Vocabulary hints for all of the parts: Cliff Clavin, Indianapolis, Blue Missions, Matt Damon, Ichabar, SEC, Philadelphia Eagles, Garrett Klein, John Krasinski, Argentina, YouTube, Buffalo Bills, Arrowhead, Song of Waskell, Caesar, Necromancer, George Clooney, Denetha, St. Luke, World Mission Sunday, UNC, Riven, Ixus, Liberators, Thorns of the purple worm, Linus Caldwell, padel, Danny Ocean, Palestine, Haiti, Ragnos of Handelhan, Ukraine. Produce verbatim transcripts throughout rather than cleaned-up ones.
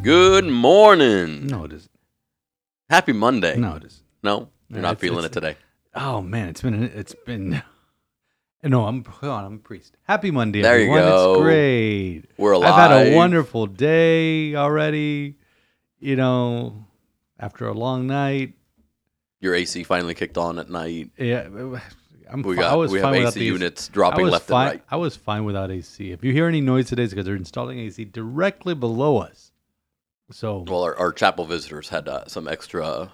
Good morning. No, it isn't. Happy Monday. No, it isn't. No, you're not it's, feeling it's, it today. Oh man, it's been it's been. No, I'm hold on. I'm a priest. Happy Monday, there everyone. You go. It's great. We're alive. I've had a wonderful day already. You know, after a long night. Your A C finally kicked on at night. Yeah, I'm. We got. I was we fine have without A C units dropping left fine, and right. I was fine without A C. If you hear any noise today, it's because they're installing A C directly below us. So well, our, our chapel visitors had uh, some extra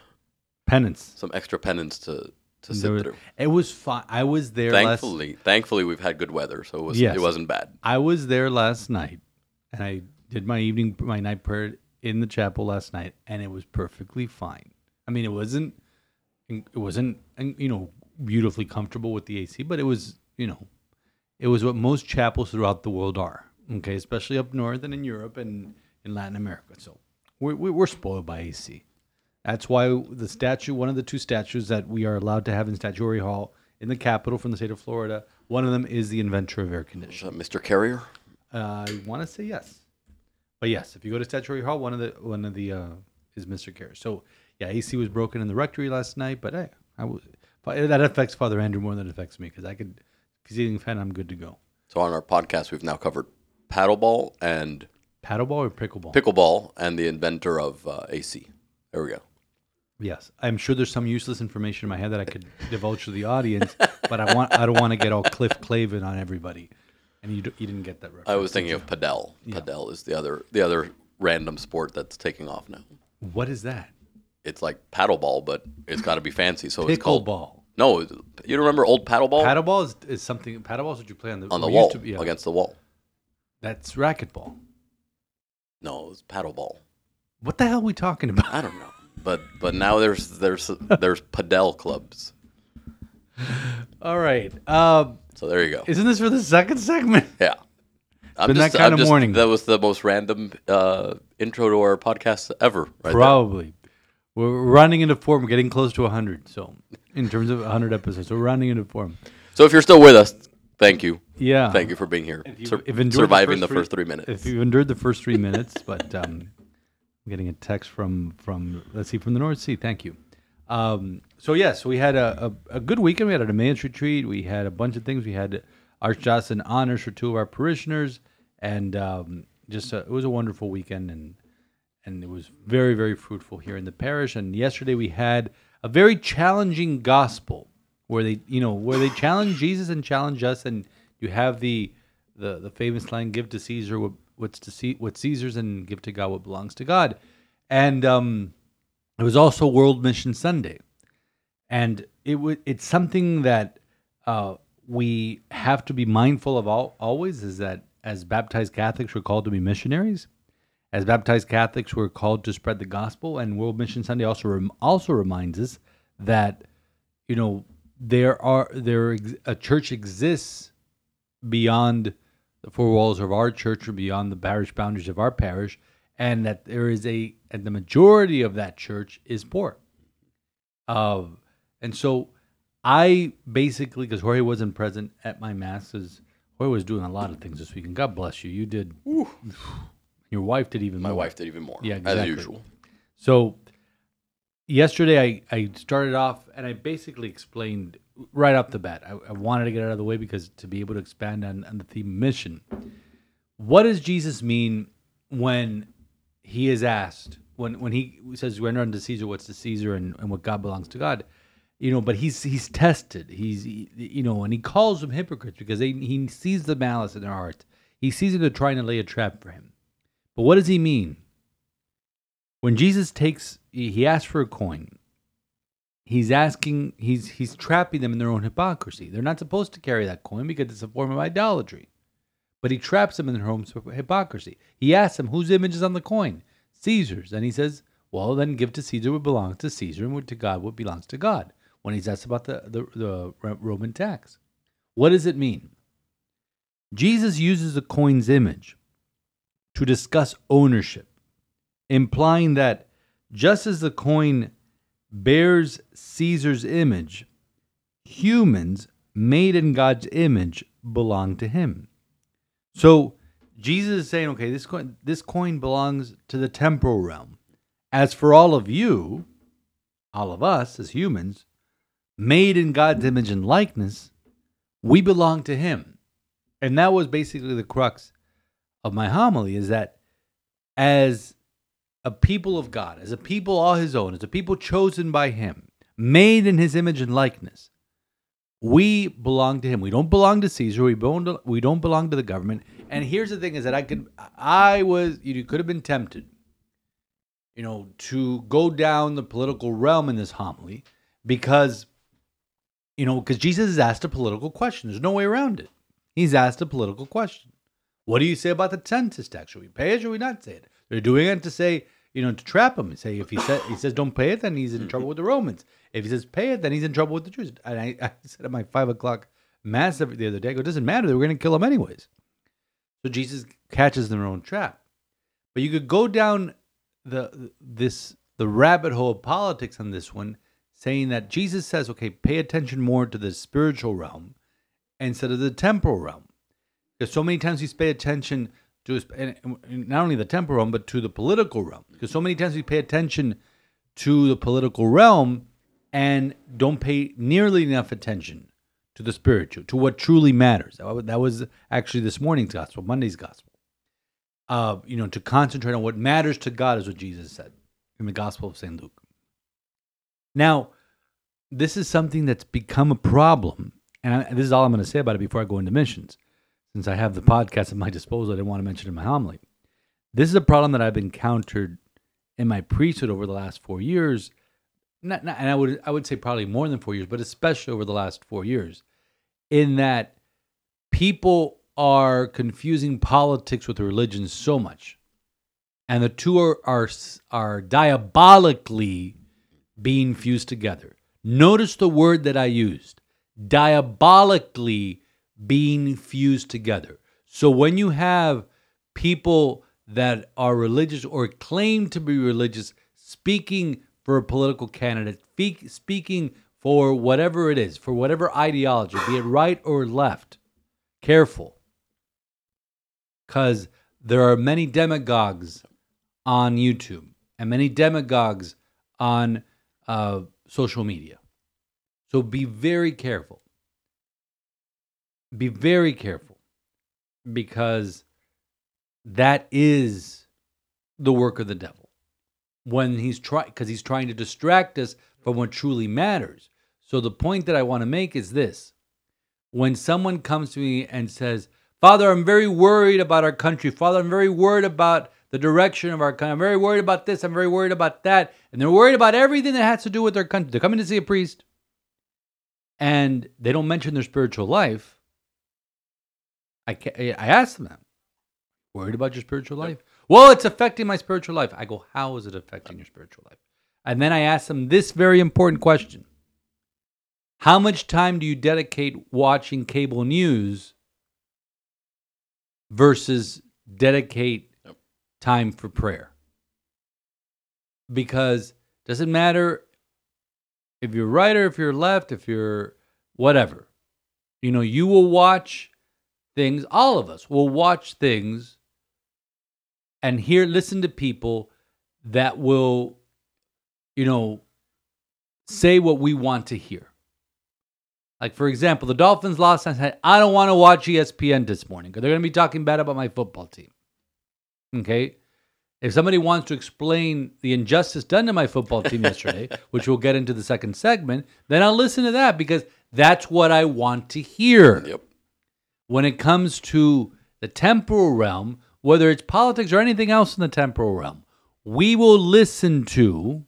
penance, some extra penance to, to sit was, through. It was fun. I was there. Thankfully, last... thankfully we've had good weather, so it was yes. it wasn't bad. I was there last night, and I did my evening, my night prayer in the chapel last night, and it was perfectly fine. I mean, it wasn't, it wasn't, you know, beautifully comfortable with the A C, but it was, you know, it was what most chapels throughout the world are. Okay, especially up north and in Europe and in Latin America, so. We're, we're spoiled by A C. That's why the statue, one of the two statues that we are allowed to have in Statuary Hall in the Capitol from the state of Florida, one of them is the inventor of air conditioning. Mister Carrier? Uh, I want to say yes. But yes, if you go to Statuary Hall, one of the one of the uh, is Mister Carrier. So, yeah, A C was broken in the rectory last night, but hey, I was, that affects Father Andrew more than it affects me because I could, because he's a fan, I'm good to go. So on our podcast, we've now covered paddleball and... Paddleball or pickleball? Pickleball and the inventor of uh, A C. There we go. Yes. I'm sure there's some useless information in my head that I could divulge to the audience, but I want I don't want to get all Cliff Clavin on everybody. And you do, you didn't get that reference. I was thinking of padel. Yeah. Padel is the other the other random sport that's taking off now. What is that? It's like paddleball, but it's got to be fancy. So it's called pickleball. No, you don't remember old paddleball? Paddleball is, is something. Paddleball is what you play on the on the wall to, yeah. against the wall. That's racquetball. No, it's paddleball. What the hell are we talking about? I don't know. But but now there's there's there's padel clubs. All right. Uh, so there you go. Isn't this for the second segment? Yeah. It's been just, that kind I'm of just, morning. That was the most random uh, intro to our podcast ever. Right Probably. There. We're running into form. We're getting close to one hundred. So in terms of one hundred episodes, we're running into form. So if you're still with us, thank you. Yeah. Thank you for being here. If you, if surviving the first, the first three, three minutes. If you've endured the first three minutes, but um, I'm getting a text from, from, let's see, from the North Sea. Thank you. Um, so, yes, we had a, a, a good weekend. We had an Emmaus retreat. We had a bunch of things. We had Archdiocese honors for two of our parishioners. And um, just a, it was a wonderful weekend. And, and it was very, very fruitful here in the parish. And yesterday we had a very challenging gospel. Where they, you know, where they challenge Jesus and challenge us, and you have the the, the famous line: "Give to Caesar what, what's to see, what's Caesar's, and give to God what belongs to God." And um, it was also World Mission Sunday, and it w- it's something that uh, we have to be mindful of all, always. Is that as baptized Catholics, we're called to be missionaries. As baptized Catholics, we're called to spread the gospel. And World Mission Sunday also rem- also reminds us that, you know. There are there a church exists beyond the four walls of our church or beyond the parish boundaries of our parish, and that there is a and the majority of that church is poor. Uh, and so I basically, because Jorge wasn't present at my mass, because Jorge was doing a lot of things this weekend. God bless you. You did. Oof. Your wife did even. My more. wife did even more. Yeah, exactly. As usual. So. Yesterday, I, I started off and I basically explained right off the bat. I, I wanted to get out of the way because to be able to expand on, on the theme mission. What does Jesus mean when he is asked, when, when he says, render unto Caesar what's to Caesar and, and what God belongs to God? You know, but he's he's tested. He's, he, you know, and he calls them hypocrites because they, he sees the malice in their hearts. He sees that they're trying to lay a trap for him. But what does he mean? When Jesus takes, he asks for a coin. He's asking, he's he's trapping them in their own hypocrisy. They're not supposed to carry that coin because it's a form of idolatry. But he traps them in their own hypocrisy. He asks them, whose image is on the coin? Caesar's. And he says, well, then give to Caesar what belongs to Caesar and to God what belongs to God, when he's asked about the, the, the Roman tax. What does it mean? Jesus uses a coin's image to discuss ownership, implying that just as the coin bears Caesar's image, humans made in God's image belong to him. So Jesus is saying, okay, this coin, this coin belongs to the temporal realm. As for all of you, all of us as humans, made in God's image and likeness, we belong to him. And that was basically the crux of my homily, is that as a people of God, as a people all his own, as a people chosen by him, made in his image and likeness, we belong to him. We don't belong to Caesar. We belong to, we don't belong to the government. And here's the thing: is that I could, I was, you could have been tempted, you know, to go down the political realm in this homily, because, you know, because Jesus is asked a political question. There's no way around it. He's asked a political question. What do you say about the census tax? Should we pay it? Should we not say it? They're doing it to say, you know, to trap him and say, if he said he says don't pay it, then he's in trouble with the Romans. If he says pay it, then he's in trouble with the Jews. And I, I said at my five o'clock mass the other day, I go, it doesn't matter. They were going to kill him anyways. So Jesus catches their own trap. But you could go down the this the rabbit hole of politics on this one, saying that Jesus says, okay, pay attention more to the spiritual realm instead of the temporal realm. Because so many times we pay attention to and not only the temporal realm, but to the political realm. Because so many times we pay attention to the political realm and don't pay nearly enough attention to the spiritual, to what truly matters. That was actually this morning's gospel, Monday's gospel. Uh, you know, to concentrate on what matters to God is what Jesus said in the Gospel of Saint Luke. Now, this is something that's become a problem, and I, this is all I'm going to say about it before I go into missions. Since I have the podcast at my disposal, I didn't want to mention it in my homily. This is a problem that I've encountered in my priesthood over the last four years. Not, not, and I would I would say probably more than four years, but especially over the last four years, in that people are confusing politics with religion so much, and the two are are, are diabolically being fused together. Notice the word that I used: diabolically being fused together. So when you have people that are religious or claim to be religious speaking for a political candidate, speak, speaking for whatever it is, for whatever ideology, be it right or left, careful. Because there are many demagogues on YouTube and many demagogues on uh, social media. So be very careful. Be very careful, because that is the work of the devil when he's try because he's trying to distract us from what truly matters. So the point that I want to make is this: when someone comes to me and says, "Father, I'm very worried about our country. Father, I'm very worried about the direction of our country. I'm very worried about this. I'm very worried about that," and they're worried about everything that has to do with their country. They're coming to see a priest, and they don't mention their spiritual life. I can't, I asked them that. Worried about your spiritual life? Well, it's affecting my spiritual life. I go, how is it affecting your spiritual life? And then I asked them this very important question: how much time do you dedicate watching cable news versus dedicate time for prayer? Because it doesn't matter if you're right or if you're left, if you're whatever. You know, you will watch things, all of us will watch things and hear, listen to people that will, you know, say what we want to hear. Like, for example, the Dolphins lost and said, I don't want to watch E S P N this morning because they're going to be talking bad about my football team. Okay? If somebody wants to explain the injustice done to my football team yesterday, which we'll get into the second segment, then I'll listen to that because that's what I want to hear. Yep. When it comes to the temporal realm, whether it's politics or anything else in the temporal realm, we will listen to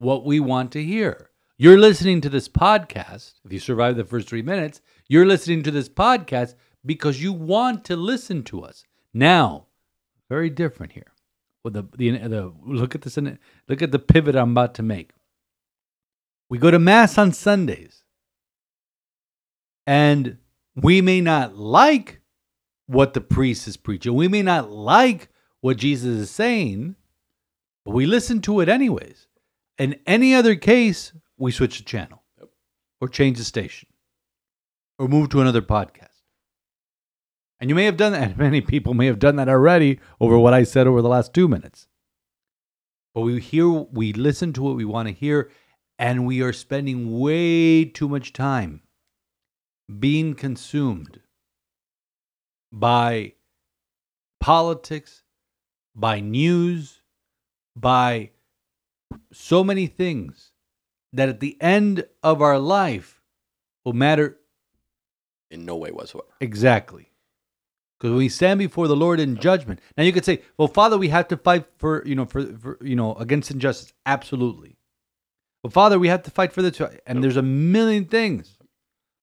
what we want to hear. You're listening to this podcast. If you survive the first three minutes, you're listening to this podcast because you want to listen to us. Now, very different here. with the, the the look at this look at the pivot I'm about to make. We go to mass on Sundays, and we may not like what the priest is preaching. We may not like what Jesus is saying, but we listen to it anyways. In any other case, we switch the channel, yep, or change the station or move to another podcast. And you may have done that, and many people may have done that already over what I said over the last two minutes. But we hear, we listen to what we want to hear, and we are spending way too much time being consumed by politics, by news, by so many things that at the end of our life will matter in no way whatsoever. Exactly. Because we stand before the Lord in judgment. Now you could say, "Well, Father, we have to fight for you know for, for you know against injustice." Absolutely. But Father, we have to fight for the and nope. there's a million things.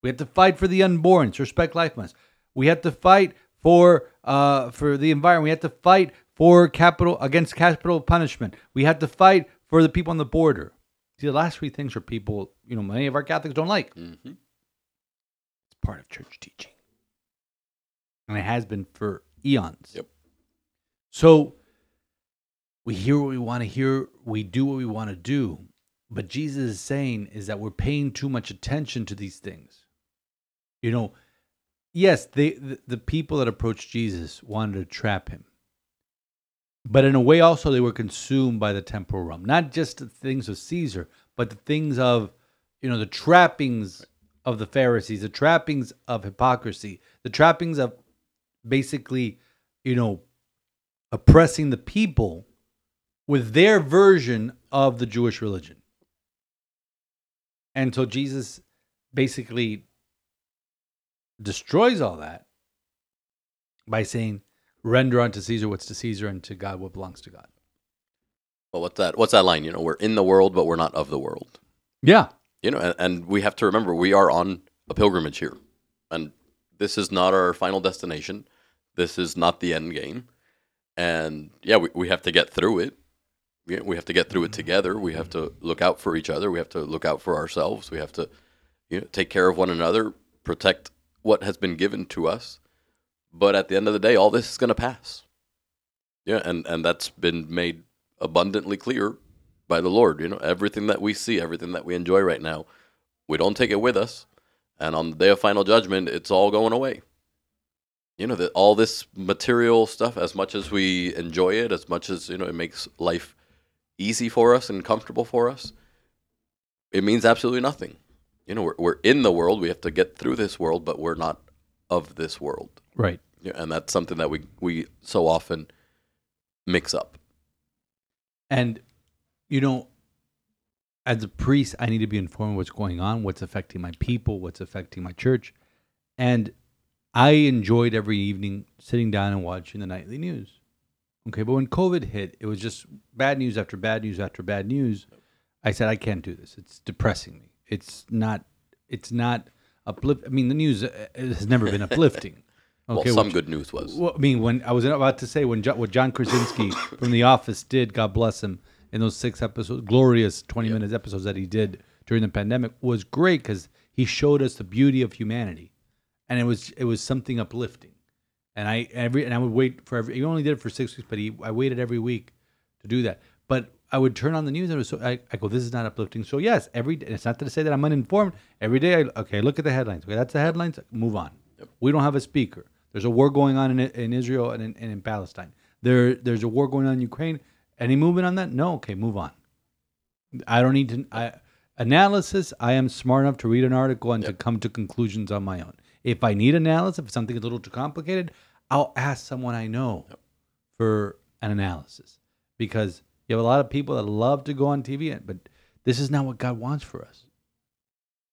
We have to fight for the unborn, to respect life must. We have to fight for uh for the environment. We have to fight for capital against capital punishment. We have to fight for the people on the border. See, the last three things are people you know many of our Catholics don't like. Mm-hmm. It's part of church teaching. And it has been for eons. Yep. So we hear what we want to hear. We do what we want to do. But Jesus is saying is that we're paying too much attention to these things. You know, yes, they, the, the people that approached Jesus wanted to trap him. But in a way also they were consumed by the temporal realm. Not just the things of Caesar, but the things of, you know, the trappings of the Pharisees, the trappings of hypocrisy, the trappings of basically, you know, oppressing the people with their version of the Jewish religion. And so Jesus basically destroys all that by saying, "Render unto Caesar what's to Caesar, and to God what belongs to God." Well, what's that? What's that line? You know, we're in the world, but we're not of the world. Yeah. You know, and, and we have to remember we are on a pilgrimage here, and this is not our final destination. This is not the end game. And yeah, we, we have to get through it. We have to get through it together. We have to look out for each other. We have to look out for ourselves. We have to, you know, take care of one another, protect what has been given to us. But at the end of the day, all this is going to pass. Yeah, and, and that's been made abundantly clear by the Lord. You know, everything that we see, everything that we enjoy right now, we don't take it with us. And on the day of final judgment, it's all going away. You know, the, all this material stuff, as much as we enjoy it, as much as, you know, it makes life easy for us and comfortable for us, it means absolutely nothing. You know, we're, we're in the world. We have to get through this world, but we're not of this world. Right. Yeah, and that's something that we, we so often mix up. And, you know, as a priest, I need to be informed what's going on, what's affecting my people, what's affecting my church. And I enjoyed every evening sitting down and watching the nightly news. Okay, but when COVID hit, it was just bad news after bad news after bad news. I said, I can't do this. It's depressing me. It's not, it's not uplifting. I mean, the news has never been uplifting. Okay, well, some which, good news was. Well, I mean, when I was about to say when jo- what John Krasinski from The Office did, God bless him, in those six episodes, glorious twenty-minute yep. episodes that he did during the pandemic was great because he showed us the beauty of humanity, and it was it was something uplifting. And I every and I would wait for every. He only did it for six weeks, but he I waited every week to do that. But I would turn on the news and it was so I, I go, this is not uplifting. So yes, every day. It's not to say that I'm uninformed. Every day, I, okay, look at the headlines. Okay, that's the headlines. Move on. Yep. We don't have a speaker. There's a war going on in in Israel and in, and in Palestine. There there's a war going on in Ukraine. Any movement on that? No. Okay, move on. I don't need to I, analysis. I am smart enough to read an article and yep. to come to conclusions on my own. If I need analysis, if something is a little too complicated, I'll ask someone I know yep. for an analysis, because you have a lot of people that love to go on T V, but this is not what God wants for us.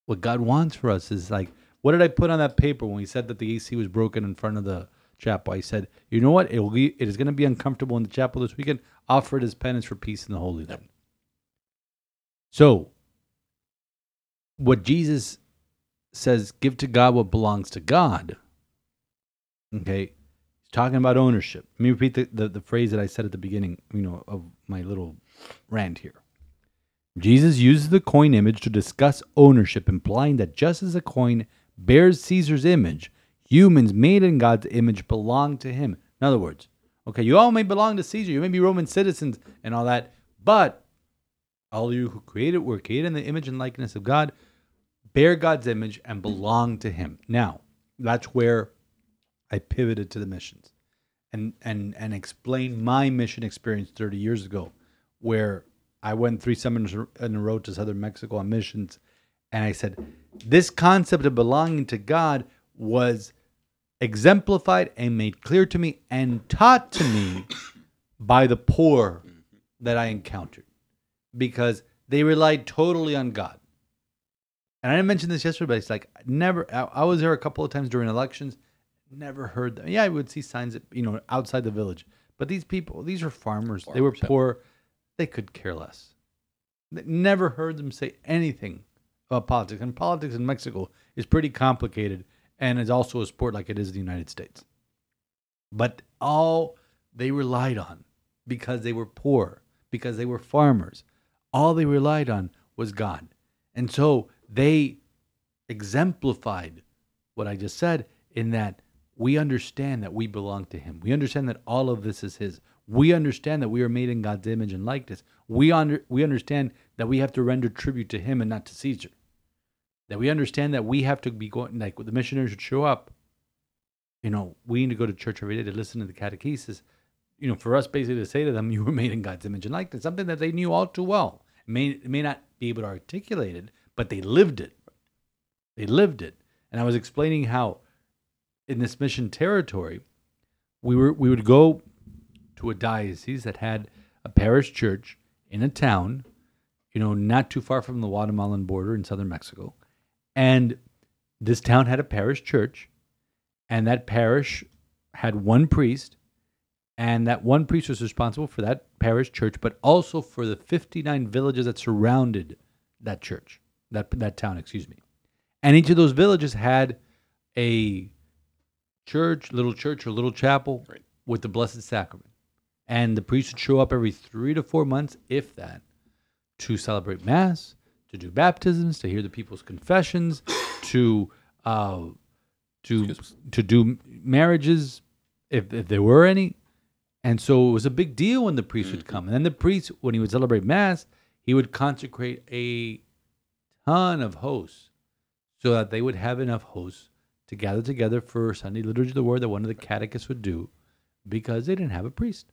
What God wants for us is like, what did I put on that paper when we said that the A C was broken in front of the chapel? I said, you know what? It will be, it is going to be uncomfortable in the chapel this weekend. Offer it as penance for peace in the Holy Land. Yep. So, what Jesus says, give to God what belongs to God. Okay, he's talking about ownership. Let me repeat the, the, the phrase that I said at the beginning, you know, of my little rant here. Jesus uses the coin image to discuss ownership, implying that just as a coin bears Caesar's image, humans made in God's image belong to him. In other words, okay, you all may belong to Caesar, you may be Roman citizens and all that, but all you who created were created in the image and likeness of God, bear God's image and belong to him. Now, that's where I pivoted to the missions and, and, and explained my mission experience thirty years ago, where I went three summers in a row to southern Mexico on missions, and I said, this concept of belonging to God was exemplified and made clear to me and taught to me by the poor that I encountered, because they relied totally on God. And I didn't mention this yesterday, but it's like, never, I, I was there a couple of times during elections, never heard them. Yeah, I would see signs, that, you know, outside the village. But these people, these were farmers. They were poor. They could care less. Never heard them say anything about politics. And politics in Mexico is pretty complicated, and it's also a sport like it is in the United States. But all they relied on, because they were poor, because they were farmers, all they relied on was God. And so they exemplified what I just said in that we understand that we belong to him. We understand that all of this is his. We understand that we are made in God's image and likeness. We under, we understand that we have to render tribute to him and not to Caesar. That we understand that we have to be going, like the missionaries should show up. You know, we need to go to church every day to listen to the catechesis. You know, for us basically to say to them, you were made in God's image and likeness, something that they knew all too well. May, may not be able to articulate it, but they lived it. They lived it. And I was explaining how in this mission territory, we were we would go to a diocese that had a parish church in a town, you know, not too far from the Guatemalan border in southern Mexico. And this town had a parish church, and that parish had one priest, and that one priest was responsible for that parish church, but also for the fifty-nine villages that surrounded that church, that that town, excuse me. And each of those villages had a church, little church or little chapel right. with the Blessed Sacrament. And the priest would show up every three to four months, if that, to celebrate Mass, to do baptisms, to hear the people's confessions, to uh, to to do marriages, if, if there were any. And so it was a big deal when the priest mm-hmm. would come. And then the priest, when he would celebrate Mass, he would consecrate a ton of hosts so that they would have enough hosts to gather together for Sunday Liturgy of the Word that one of the catechists would do, because they didn't have a priest.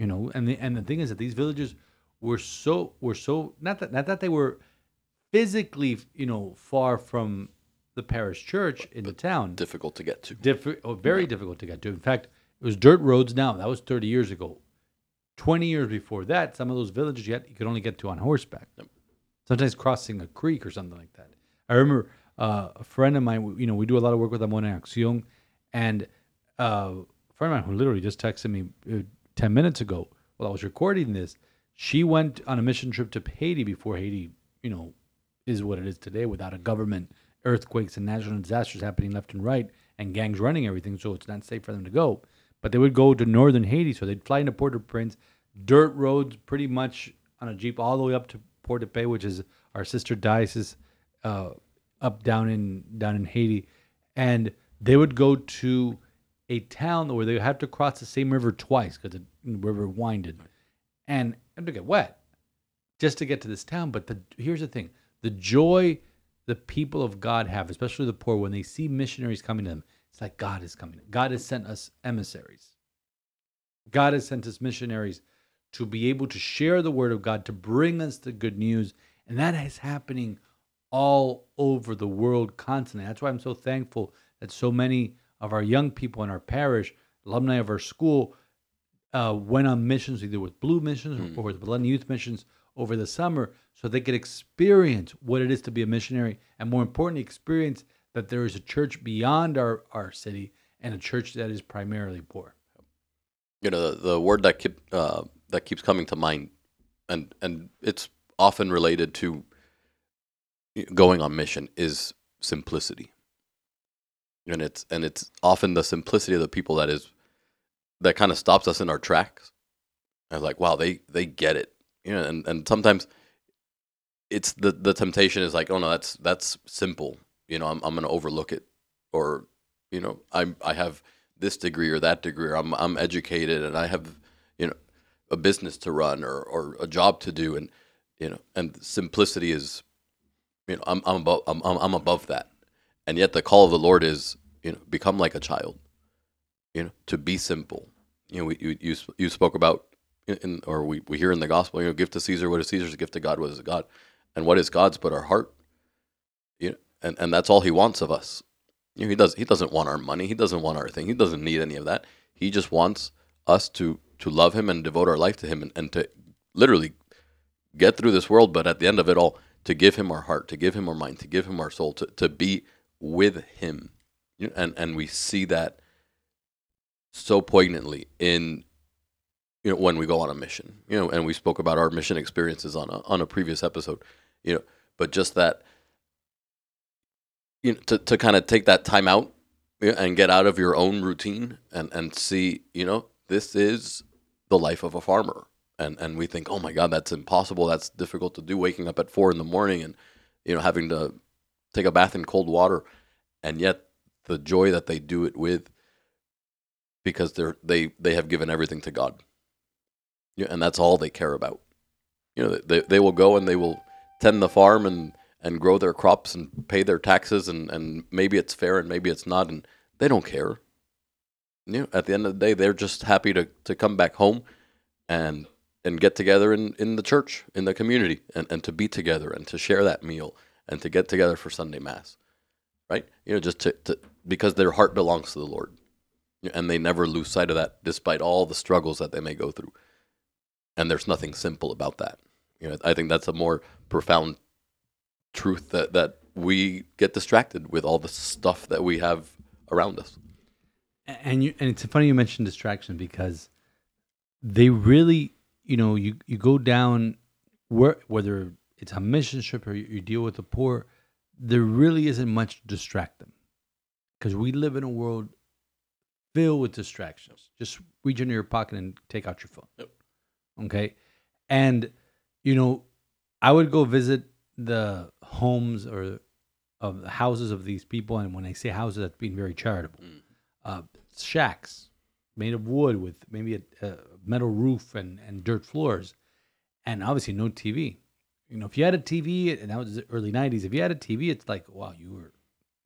You know, and the and the thing is that these villages were so were so not that not that they were physically, you know, far from the parish church in the town. Difficult to get to. Diffi- oh, very yeah. difficult to get to. In fact, it was dirt roads now. That was thirty years ago. twenty years before that, some of those villages you, had, you could only get to on horseback. Yep. Sometimes crossing a creek or something like that. I remember uh, a friend of mine, you know, we do a lot of work with Amona Acción, and uh, a friend of mine who literally just texted me uh, ten minutes ago, while I was recording this, she went on a mission trip to Haiti before Haiti, you know, is what it is today without a government, earthquakes and natural disasters happening left and right, and gangs running everything, so it's not safe for them to go. But they would go to northern Haiti, so they'd fly into Port-au-Prince, dirt roads pretty much on a jeep all the way up to Port-au-Paix, which is our sister diocese uh, up down in down in Haiti. And they would go to a town where they had to cross the same river twice because the river winded, and had to get wet just to get to this town. But the, here's the thing: the joy the people of God have, especially the poor, when they see missionaries coming to them, it's like God is coming. God has sent us emissaries. God has sent us missionaries to be able to share the word of God, to bring us the good news, and that is happening all over the world constantly. That's why I'm so thankful that so many of our young people in our parish, alumni of our school, uh, went on missions, either with Blue Missions mm. or with Millennium Youth Missions over the summer, so they could experience what it is to be a missionary, and more importantly, experience that there is a church beyond our, our city and a church that is primarily poor. You know, the, the word that keep, uh, that keeps coming to mind, and and it's often related to going on mission, is simplicity. And it's and it's often the simplicity of the people that is that kind of stops us in our tracks. I was like, wow, they they get it. You know, and, and sometimes it's the, the temptation is like, oh no, that's that's simple. You know, I'm I'm gonna overlook it. Or, you know, I I have this degree or that degree, or I'm I'm educated and I have, you know, a business to run or, or a job to do, and you know, and simplicity is, you know, I'm I'm above I'm I'm above that. And yet the call of the Lord is, you know, become like a child, you know, to be simple. You know, we, you, you, you spoke about, in, or we, we hear in the gospel, you know, give to Caesar what is Caesar's, give to God what is God. And what is God's but our heart? You know, and, and that's all he wants of us. You know, he, does, he doesn't want our money. He doesn't want our thing. He doesn't need any of that. He just wants us to, to love him and devote our life to him and, and to literally get through this world, but at the end of it all, to give him our heart, to give him our mind, to give him our soul, to, to be with him. And and we see that so poignantly in, you know, when we go on a mission, you know, and we spoke about our mission experiences on a, on a previous episode, you know, but just that, you know, to, to kind of take that time out, you know, and get out of your own routine and, and see, you know, this is the life of a farmer. And, and we think, oh my God, that's impossible. That's difficult to do. Waking up at four in the morning and, you know, having to take a bath in cold water, and yet the joy that they do it with, because they're they they have given everything to God, yeah, and that's all they care about. You know, they they will go and they will tend the farm and and grow their crops and pay their taxes, and and maybe it's fair and maybe it's not, and they don't care. You know, at the end of the day, they're just happy to to come back home and and get together in in the church, in the community, and and to be together and to share that meal and to get together for Sunday Mass, right? You know, just to, to because their heart belongs to the Lord, and they never lose sight of that despite all the struggles that they may go through. And there's nothing simple about that. You know, I think that's a more profound truth that, that we get distracted with all the stuff that we have around us. And you, and it's funny you mentioned distraction, because they really, you know, you, you go down where, whether it's a mission trip or you deal with the poor, there really isn't much to distract them, because we live in a world filled with distractions. Just reach into your pocket and take out your phone. Yep. Okay. And, you know, I would go visit the homes or of the houses of these people. And when I say houses, that's being very charitable. Mm. Uh, shacks made of wood with maybe a, a metal roof and, and dirt floors. And obviously no T V. You know, if you had a T V, and that was the early nineties, if you had a T V, it's like, wow, you were,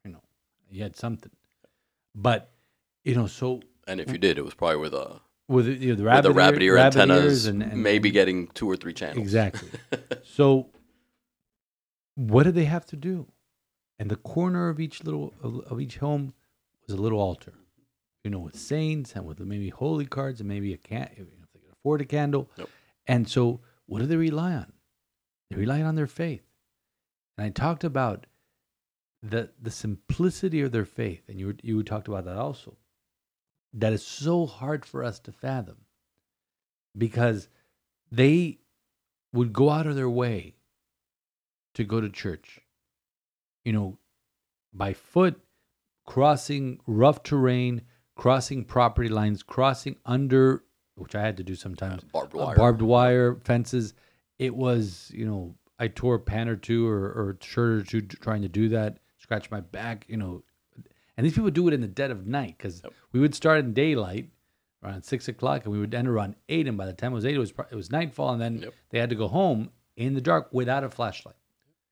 you know, you had something. But, you know, so... And if you did, it was probably with a... With, you know, the rabbit, with the rabbit ear, ear rabbit antennas, and, and, maybe and, getting two or three channels. Exactly. So, what did they have to do? And the corner of each little, of, of each home was a little altar, you know, with saints and with maybe holy cards and maybe a can, you know, if they could afford a candle. Nope. And so, what do they rely on? They relied on their faith. And I talked about the the simplicity of their faith. And you you talked about that also. That is so hard for us to fathom, because they would go out of their way to go to church. You know, by foot, crossing rough terrain, crossing property lines, crossing under, which I had to do sometimes, yeah, barbed wire. Uh, barbed wire fences. It was, you know, I tore a pant or two or, or a shirt or two trying to do that, scratch my back, you know. And these people do it in the dead of night, because yep. we would start in daylight around six o'clock, and we would end around eight. And by the time it was eight, it was, it was nightfall. And then yep. they had to go home in the dark without a flashlight,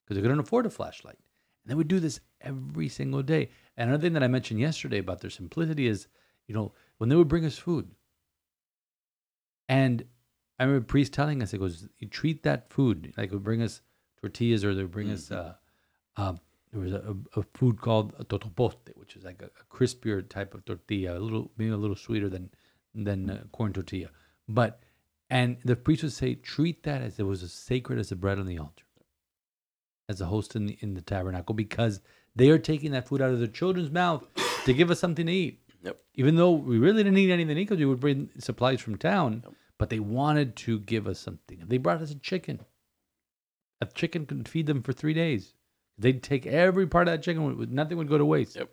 because they couldn't afford a flashlight. And they would do this every single day. And another thing that I mentioned yesterday about their simplicity is, you know, when they would bring us food. And I remember a priest telling us, he goes, you treat that food, like they would bring us tortillas, or they would bring mm-hmm. us, uh, uh, there was a, a food called a totopote, which is like a, a crispier type of tortilla, a little maybe a little sweeter than than uh, corn tortilla. But, and the priest would say, treat that as it was as sacred as the bread on the altar, as the host in the, in the tabernacle, because they are taking that food out of the children's mouth to give us something to eat. Yep. Even though we really didn't need anything, because we would bring supplies from town. Yep. But they wanted to give us something. They brought us a chicken. A chicken could feed them for three days. They'd take every part of that chicken. Nothing would go to waste. Yep.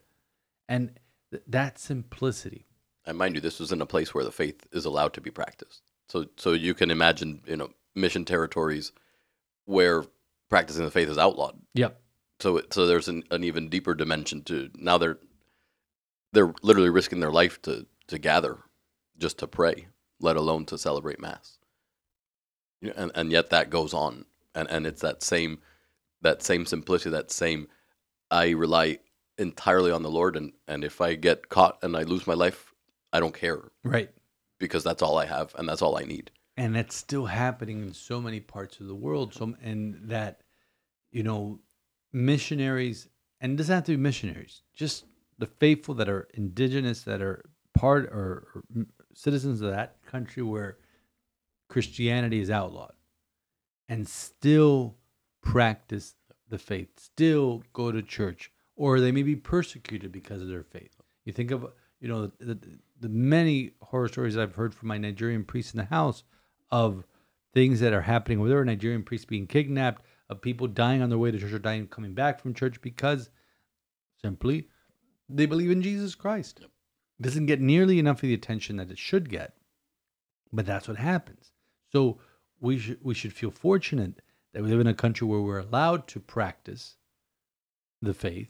And th- that simplicity. And mind you, this was in a place where the faith is allowed to be practiced. So, so you can imagine, you know, mission territories where practicing the faith is outlawed. Yep. So, so there's an, an even deeper dimension to now. They're they're literally risking their life to to gather, just to pray, let alone to celebrate Mass. You know, and and yet that goes on, and and it's that same that same simplicity, that same I rely entirely on the Lord, and and if I get caught and I lose my life, I don't care. Right. Because that's all I have, and that's all I need. And that's still happening in so many parts of the world. So, and that, you know, missionaries, and it doesn't have to be missionaries, just the faithful that are indigenous, that are part or, or citizens of that country where Christianity is outlawed, and still practice the faith, still go to church, or they may be persecuted because of their faith. You think of, you know, the, the, the many horror stories I've heard from my Nigerian priests in the house of things that are happening where there are Nigerian priests being kidnapped, of people dying on their way to church or dying coming back from church because simply they believe in Jesus Christ. Yep. It doesn't get nearly enough of the attention that it should get, but that's what happens. So we should we should feel fortunate that we live in a country where we're allowed to practice the faith,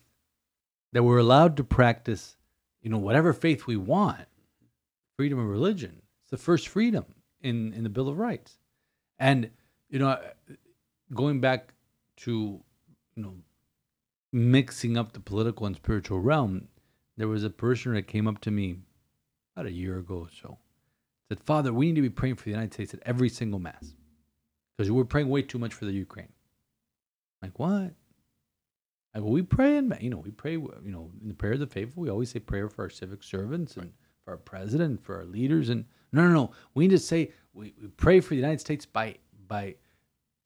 that we're allowed to practice, you know, whatever faith we want. Freedom of religion. It's the first freedom in, in the Bill of Rights. And, you know, going back to, you know, mixing up the political and spiritual realm, there was a person that came up to me about a year ago or so, said, Father, we need to be praying for the United States at every single Mass because we're praying way too much for the Ukraine. I'm like, what? I go, we pray, and, you know, we pray, you know, in the prayer of the faithful, we always say prayer for our civic servants and for our president, for our leaders. And no, no, no, we need to say, we, we pray for the United States by, by,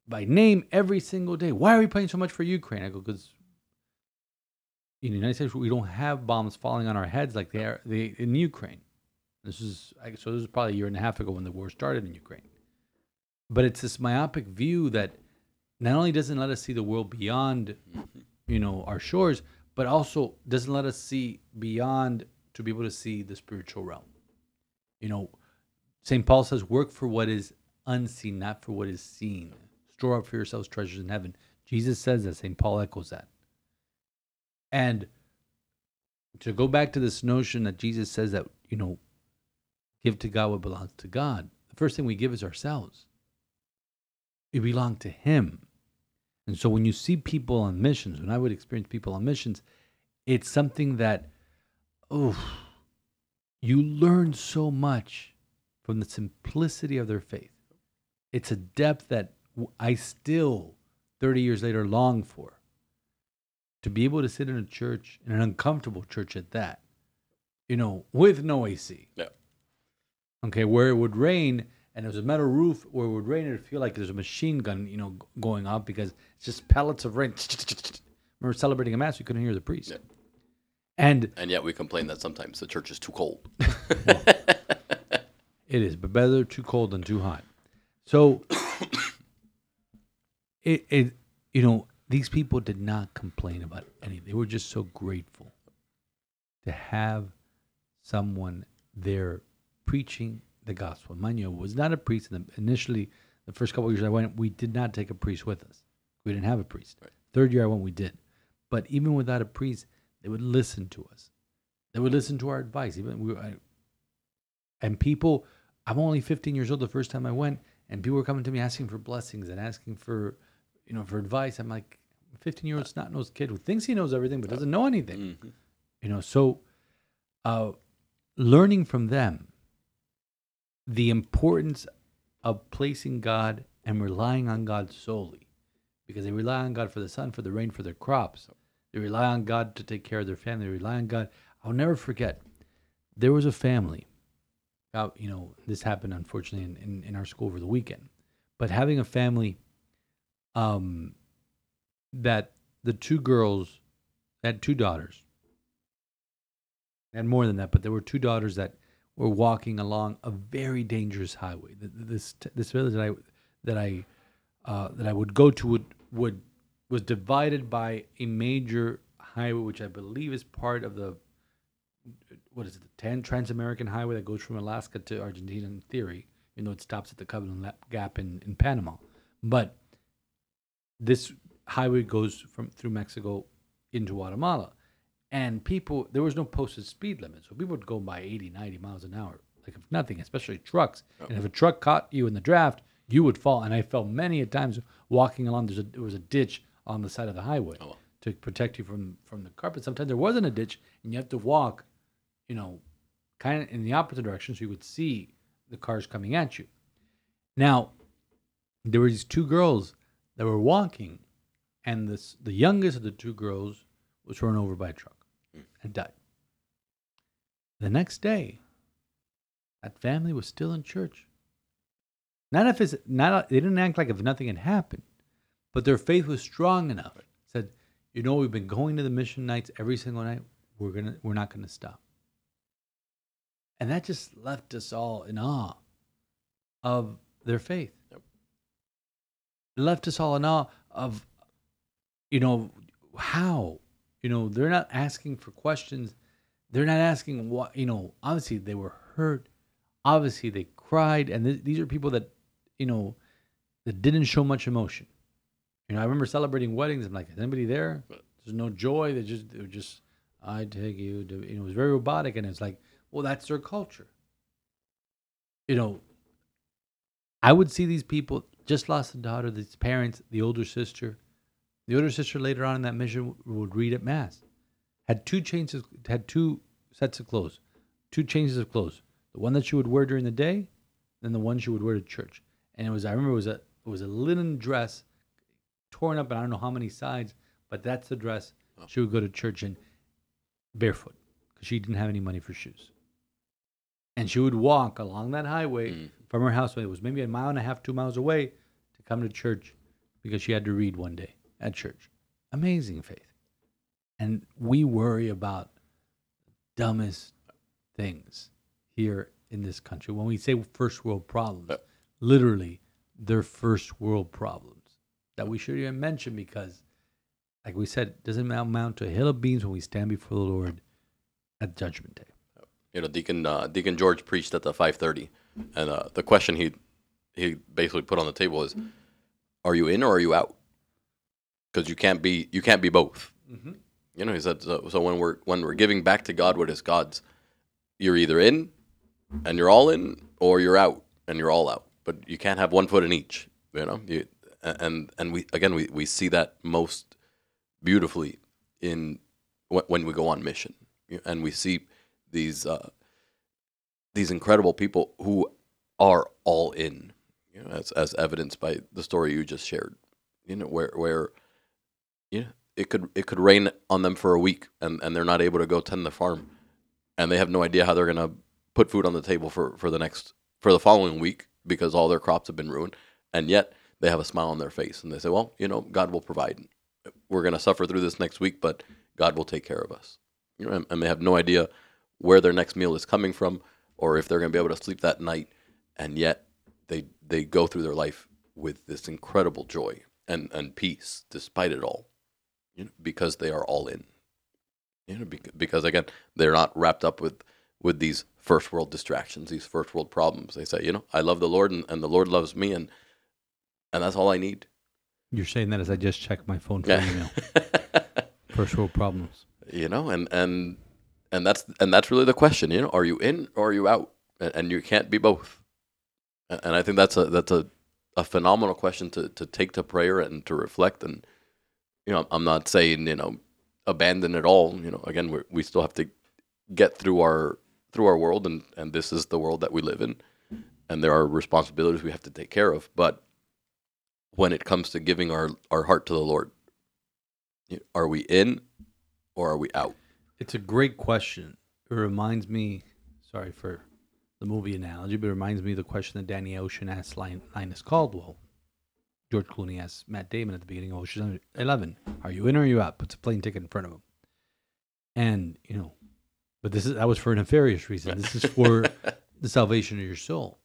by name every single day. Why are we praying so much for Ukraine? I go, because in the United States, we don't have bombs falling on our heads like they are they, in Ukraine. This is, so this is probably a year and a half ago when the war started in Ukraine. But it's this myopic view that not only doesn't let us see the world beyond, you know, our shores, but also doesn't let us see beyond to be able to see the spiritual realm. You know, Saint Paul says, work for what is unseen, not for what is seen. Store up for yourselves treasures in heaven. Jesus says that. Saint Paul echoes that. And to go back to this notion that Jesus says that, you know, give to God what belongs to God. The first thing we give is ourselves. We belong to Him. And so when you see people on missions, when I would experience people on missions, it's something that, oh, you learn so much from the simplicity of their faith. It's a depth that I still, thirty years later, long for. To be able to sit in a church, in an uncomfortable church at that, you know, with no A C. Yeah. Okay, where it would rain, and there was a metal roof where it would rain, and it would feel like there's a machine gun, you know, going off because it's just pellets of rain. Remember celebrating a Mass, we couldn't hear the priest. Yeah. And and yet we complain that sometimes the church is too cold. Well, it is, but better too cold than too hot. So, it it you know, these people did not complain about anything. They were just so grateful to have someone there preaching the gospel. Manuel was not a priest. And initially, the first couple of years I went, we did not take a priest with us. We didn't have a priest. Right. Third year I went, we did. But even without a priest, they would listen to us. They would listen to our advice. Even we, I, and people, I'm only fifteen years old the first time I went, and people were coming to me asking for blessings and asking for, you know, for advice. I'm like, fifteen-year-old snot-nosed kid who thinks he knows everything but doesn't know anything. Mm-hmm. You know, so uh, learning from them the importance of placing God and relying on God solely, because they rely on God for the sun, for the rain, for their crops. They rely on God to take care of their family. They rely on God. I'll never forget, there was a family, uh, you know, this happened unfortunately in, in, in our school over the weekend, but having a family Um, that the two girls had two daughters, and more than that, but there were two daughters that were walking along a very dangerous highway. This this village that I that I uh, that I would go to would would was divided by a major highway, which I believe is part of the what is it, the Trans-American Highway that goes from Alaska to Argentina in theory, you know, it stops at the Capitol Gap in, in Panama. But this highway goes from through Mexico into Guatemala. And people, there was no posted speed limit. So people would go by eighty, ninety miles an hour, like if nothing, especially trucks. Oh. And if a truck caught you in the draft, you would fall. And I fell many a times walking along. There's a, there was a ditch on the side of the highway oh. to protect you from, from the carpet. Sometimes there wasn't a ditch, and you have to walk, you know, kind of in the opposite direction so you would see the cars coming at you. Now, there were these two girls that were walking, and this, the youngest of the two girls was run over by a truck and died. The next day, that family was still in church. Not if it's not, they didn't act like if nothing had happened, but their faith was strong enough. Said, you know, we've been going to the mission nights every single night. We're gonna, we're not gonna stop. And that just left us all in awe of their faith. Yep. It left us all in awe of, you know, how, you know, they're not asking for questions. They're not asking what, you know, obviously they were hurt. Obviously they cried. And th- these are people that, you know, that didn't show much emotion. You know, I remember celebrating weddings. I'm like, is anybody there? There's no joy. They just, they were just, I take you to, you know, it was very robotic. And it's like, well, that's their culture. You know, I would see these people, just lost the daughter, these parents, the older sister. The older sister later on in that mission would read at Mass. Had two changes, had two sets of clothes, two changes of clothes. The one that she would wear during the day, then the one she would wear to church. And it was, I remember it was a, it was a linen dress torn up, and I don't know how many sides, but that's the dress oh. she would go to church in barefoot because she didn't have any money for shoes. And she would walk along that highway mm. from her house. It was maybe a mile and a half, two miles away to come to church because she had to read one day at church. Amazing faith. And we worry about dumbest things here in this country. When we say first world problems, yep. literally they're first world problems that we should even mention because, like we said, it doesn't amount to a hill of beans when we stand before the Lord at Judgment Day. You know, Deacon uh, Deacon George preached at the five thirty, and uh, the question he he basically put on the table is, "Are you in or are you out? Because you can't be you can't be both." Mm-hmm. You know, he said. So, so when we're when we're giving back to God what is God's, you're either in, and you're all in, or you're out and you're all out. But you can't have one foot in each. You know, you, and and we again we, we see that most beautifully in when we go on mission, and we see these uh, these incredible people who are all in, you know, as as evidenced by the story you just shared, you know, where where you know it could it could rain on them for a week and, and they're not able to go tend the farm, and they have no idea how they're gonna put food on the table for, for the next for the following week because all their crops have been ruined, and yet they have a smile on their face and they say, well, you know, God will provide. We're gonna suffer through this next week, but God will take care of us. You know, and, and they have no idea where their next meal is coming from, or if they're going to be able to sleep that night, and yet they they go through their life with this incredible joy and, and peace despite it all, you know, because they are all in. You know, because, because again, they're not wrapped up with, with these first world distractions, these first world problems. They say, you know, I love the Lord, and, and the Lord loves me, and and that's all I need. You're saying that as I just checked my phone for yeah. email. First world problems. You know, and and. And that's and that's really the question, you know, are you in or are you out? And, and you can't be both. And, and I think that's a that's a, a phenomenal question to, to take to prayer and to reflect. And, you know, I'm not saying, you know, abandon it all. You know, again, we we still have to get through our through our world, and, and this is the world that we live in. And there are responsibilities we have to take care of. But when it comes to giving our, our heart to the Lord, you know, are we in or are we out? It's a great question. It reminds me, sorry for the movie analogy, but it reminds me of the question that Danny Ocean asked Lin- Linus Caldwell. George Clooney asked Matt Damon at the beginning of Ocean's Eleven, are you in or are you out? Puts a plane ticket in front of him. And, you know, but this is that was for a nefarious reason. This is for the salvation of your soul.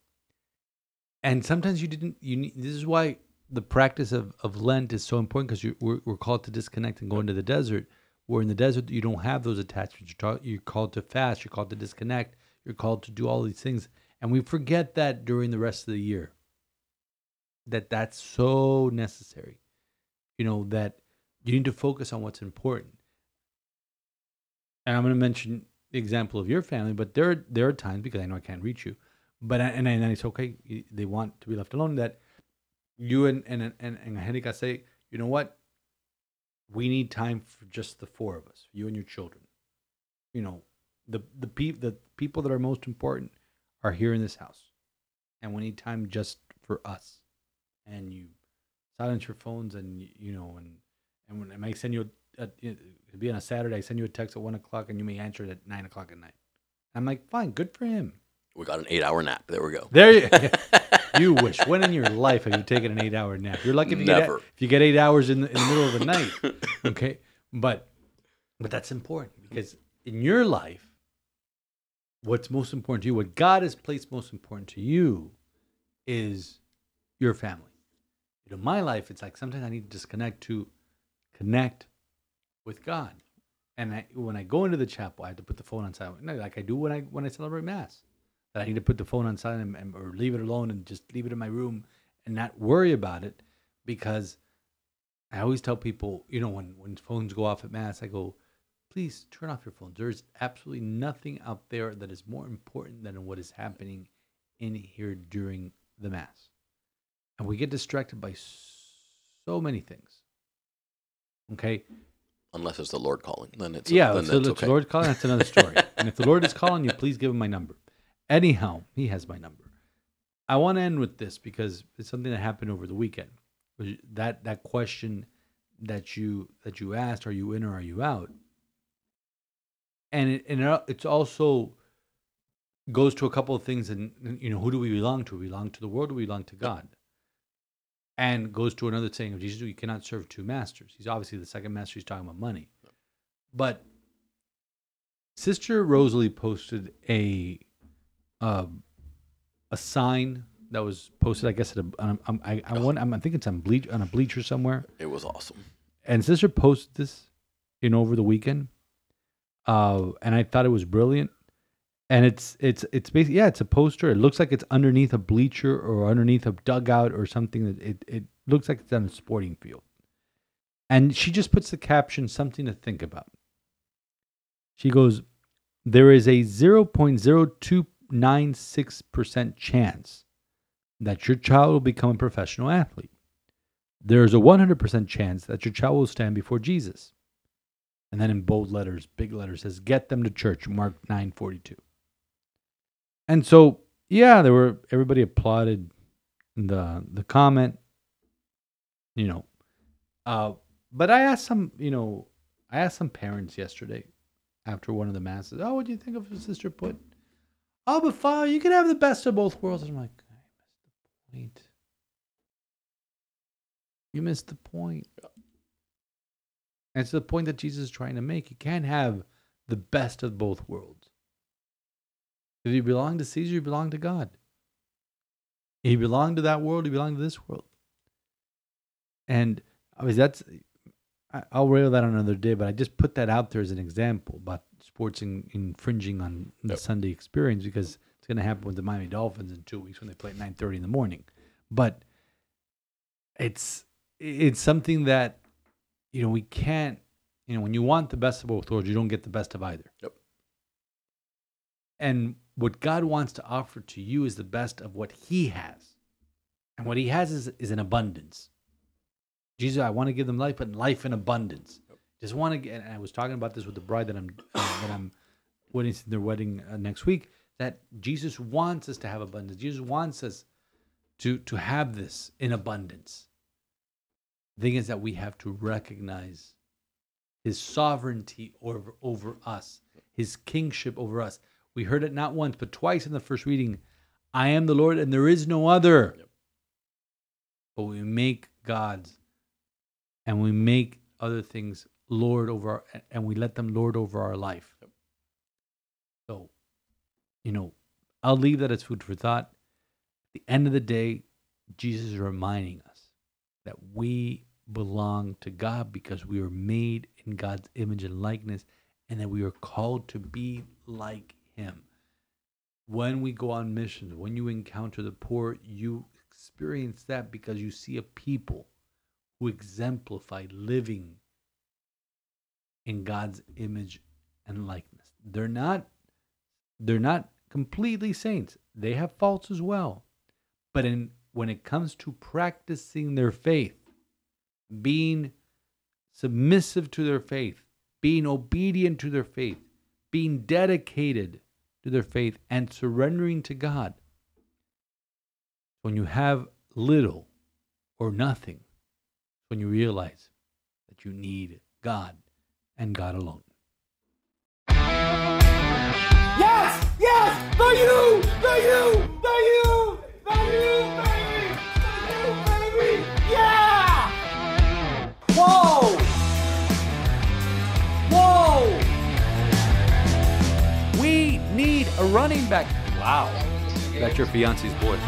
And sometimes you didn't, you need, this is why the practice of, of Lent is so important, because we're, we're called to disconnect and go into the desert. Where in the desert, you don't have those attachments. You're, ta- you're called to fast. You're called to disconnect. You're called to do all these things. And we forget that during the rest of the year. That that's so necessary. You know, that you need to focus on what's important. And I'm going to mention the example of your family, but there, there are times, because I know I can't reach you, but I, and, I, and it's okay. They want to be left alone, that you and, and, and, and Angelica say, you know what? We need time for just the four of us, you and your children. You know, the the, pe- the people that are most important are here in this house. And we need time just for us. And you silence your phones, and, you, you know, and, and when I may send you, a, a, it'll be on a Saturday, I send you a text at one o'clock, and you may answer it at nine o'clock at night. I'm like, fine, good for him. We got an eight-hour nap. There we go. There you You wish. When in your life have you taken an eight-hour nap? You're lucky if you, Never. Get, if you get eight hours in the, in the middle of the night. Okay? But but that's important, because in your life, what's most important to you, what God has placed most important to you, is your family. You know, my life, it's like sometimes I need to disconnect to connect with God. And I, when I go into the chapel, I have to put the phone on silent. Like I do when I when I celebrate Mass. That I need to put the phone on silent and, or leave it alone and just leave it in my room and not worry about it, because I always tell people, you know, when, when phones go off at Mass, I go, please turn off your phones. There's absolutely nothing out there that is more important than what is happening in here during the Mass. And we get distracted by so many things. Okay? Unless it's the Lord calling. Then it's Yeah, a, then so it's okay. The Lord calling, that's another story. And if the Lord is calling you, please give him my number. Anyhow, he has my number. I want to end with this because it's something that happened over the weekend. That that question that you that you asked, are you in or are you out? And it, and it it's also goes to a couple of things, and you know, who do we belong to? We belong to the world, or we belong to God? And goes to another saying of Jesus: you cannot serve two masters. He's obviously the second master. He's talking about money, but Sister Rosalie posted a. Uh, a sign that was posted, I guess, at a, on a, I, I, want, I think it's on, bleach, on a bleacher somewhere. It was awesome. And Sister posted this you know, over the weekend, uh, and I thought it was brilliant. And it's it's it's basically, yeah, it's a poster. It looks like it's underneath a bleacher or underneath a dugout or something. That it, it looks like it's on a sporting field. And she just puts the caption, something to think about. She goes, there is a zero point zero two percent ninety-six percent chance that your child will become a professional athlete. There is a one hundred percent chance that your child will stand before Jesus. And then in bold letters, big letters, says, get them to church, Mark nine forty-two. And so, yeah, there were, everybody applauded the the comment, you know. Uh, but I asked some, you know, I asked some parents yesterday after one of the masses, oh, what do you think of what Sister put? Oh, but Father, you can have the best of both worlds. And I'm like, I missed the point. You missed the point. And it's the point that Jesus is trying to make. You can't have the best of both worlds. If you belong to Caesar, you belong to God. If you belong to that world, you belong to this world. And I mean, that's, I'll rail that on another day, but I just put that out there as an example about sports in, infringing on the yep. Sunday experience, because it's going to happen with the Miami Dolphins in two weeks when they play at nine thirty in the morning. But it's it's something that, you know, we can't, you know, when you want the best of both worlds, you don't get the best of either. Yep. And what God wants to offer to you is the best of what he has. And what he has is, is an abundance. Jesus, I want to give them life, but life in abundance. Just want to get, and I was talking about this with the bride that I'm uh, that I'm witnessing their wedding uh, next week. That Jesus wants us to have abundance. Jesus wants us to to have this in abundance. The thing is that we have to recognize his sovereignty over over us, his kingship over us. We heard it not once but twice in the first reading. I am the Lord, and there is no other. Yep. But we make God's. And we make other things lord over, our, and we let them lord over our life. Yep. So, you know, I'll leave that as food for thought. At the end of the day, Jesus is reminding us that we belong to God because we are made in God's image and likeness, and that we are called to be like him. When we go on missions, when you encounter the poor, you experience that because you see a people who exemplify living in God's image and likeness. They're not, they're not completely saints. They have faults as well. But in when it comes to practicing their faith, being submissive to their faith, being obedient to their faith, being dedicated to their faith, and surrendering to God. When you have little or nothing, when you realize that you need God and God alone. Yes! Yes! For you! For you! For you! For you! For me! For you! For me! Yeah! Whoa! Whoa! We need a running back. Wow. That's your fiance's boy.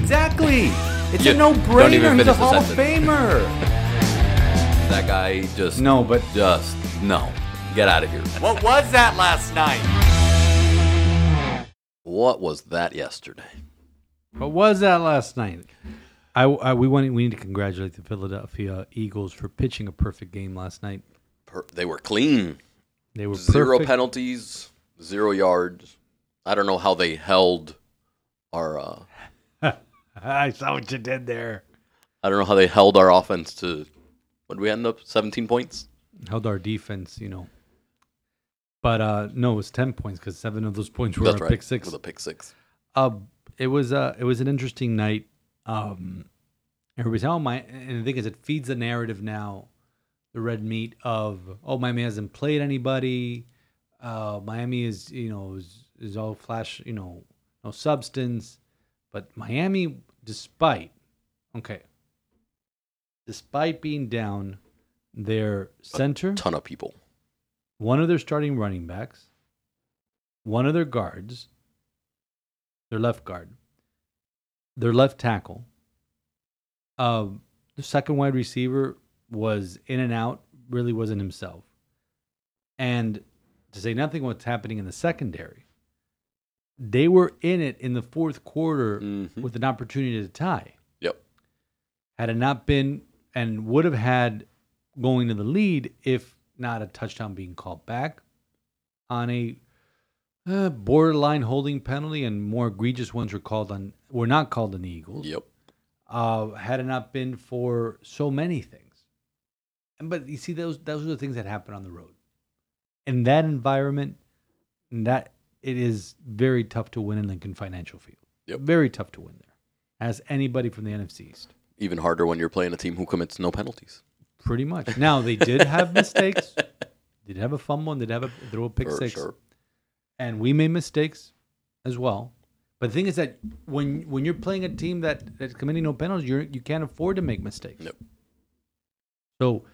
Exactly! It's yeah, a no-brainer. He's a Hall of Famer. That guy just... No, but... Just... No. Get out of here. What was that last night? What was that yesterday? What was that last night? I, I, we, want, we need to congratulate the Philadelphia Eagles for pitching a perfect game last night. Per- they were clean. They were Zero perfect. penalties, zero yards. I don't know how they held our... Uh, I saw what you did there. I don't know how they held our offense to, what did we end up, seventeen points? Held our defense, you know. But, uh, no, it was ten points because seven of those points were That's a right. pick six. It was a pick six. Uh, it, was, uh, it was an interesting night. Um, everybody's, oh, my, and the thing is, it feeds the narrative now, the red meat of, oh, Miami hasn't played anybody. Uh, Miami is, you know, is, is all flash, you know, no substance. But Miami, despite, okay, despite being down their center. A ton of people. One of their starting running backs, one of their guards, their left guard, their left tackle. Uh, the second wide receiver was in and out, really wasn't himself. And to say nothing of what's happening in the secondary, they were in it in the fourth quarter mm-hmm. with an opportunity to tie. Yep. Had it not been, and would have had going to the lead if not a touchdown being called back on a uh, borderline holding penalty, and more egregious ones were called on, were not called on the Eagles. Yep. Uh, had it not been for so many things. And, but you see, those, those are the things that happen on the road. In that environment, in that, it is very tough to win in Lincoln Financial Field. Yep. Very tough to win there, as anybody from the N F C East. Even harder when you're playing a team who commits no penalties. Pretty much. Now, they did have mistakes. Did have a fumble and did have a throw a pick sure, six. Sure. And we made mistakes as well. But the thing is that when when you're playing a team that, that's committing no penalties, you you can't afford to make mistakes. Nope. So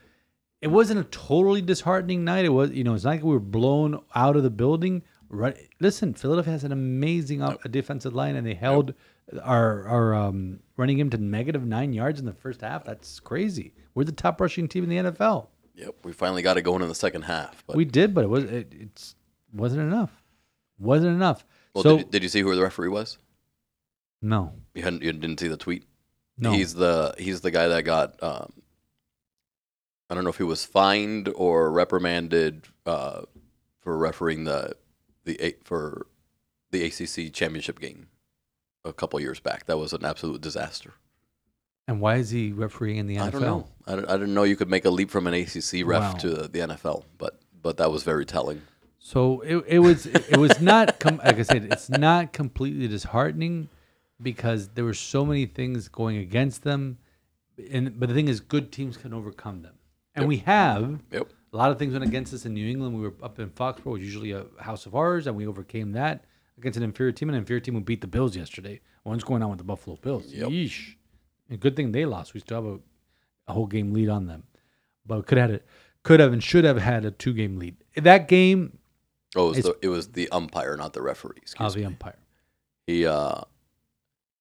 it wasn't a totally disheartening night. It was, you know, it's not like we were blown out of the building. Right. Listen, Philadelphia has an amazing yep. defensive line, and they held yep. our our um, running game to negative nine yards in the first half. That's crazy. We're the top rushing team in the N F L. Yep, we finally got it going in the second half. But we did, but it was it it's, wasn't enough. Wasn't enough. Well, so, did, did you see who the referee was? No, you hadn't. You didn't see the tweet. No, he's the he's the guy that got. Um, I don't know if he was fined or reprimanded uh, for refereeing the. The for the A C C championship game a couple years back. That was an absolute disaster. And why is he refereeing in the N F L? I don't know. I, I didn't know you could make a leap from an A C C ref wow. to the N F L, but but that was very telling. So it it was it was not com- like I said, it's not completely disheartening because there were so many things going against them. And but the thing is, good teams can overcome them, and yep. we have. Yep. A lot of things went against us in New England. We were up in Foxborough, usually a house of horrors, and we overcame that against an inferior team. An inferior team who beat the Bills yesterday. What's going on with the Buffalo Bills? Yep. Yeesh. And good thing they lost. We still have a, a whole game lead on them. But could have, had a, could have and should have had a two-game lead. That game... Oh, it was, the, it was the umpire, not the referee. Excuse oh, the me. umpire. He, uh,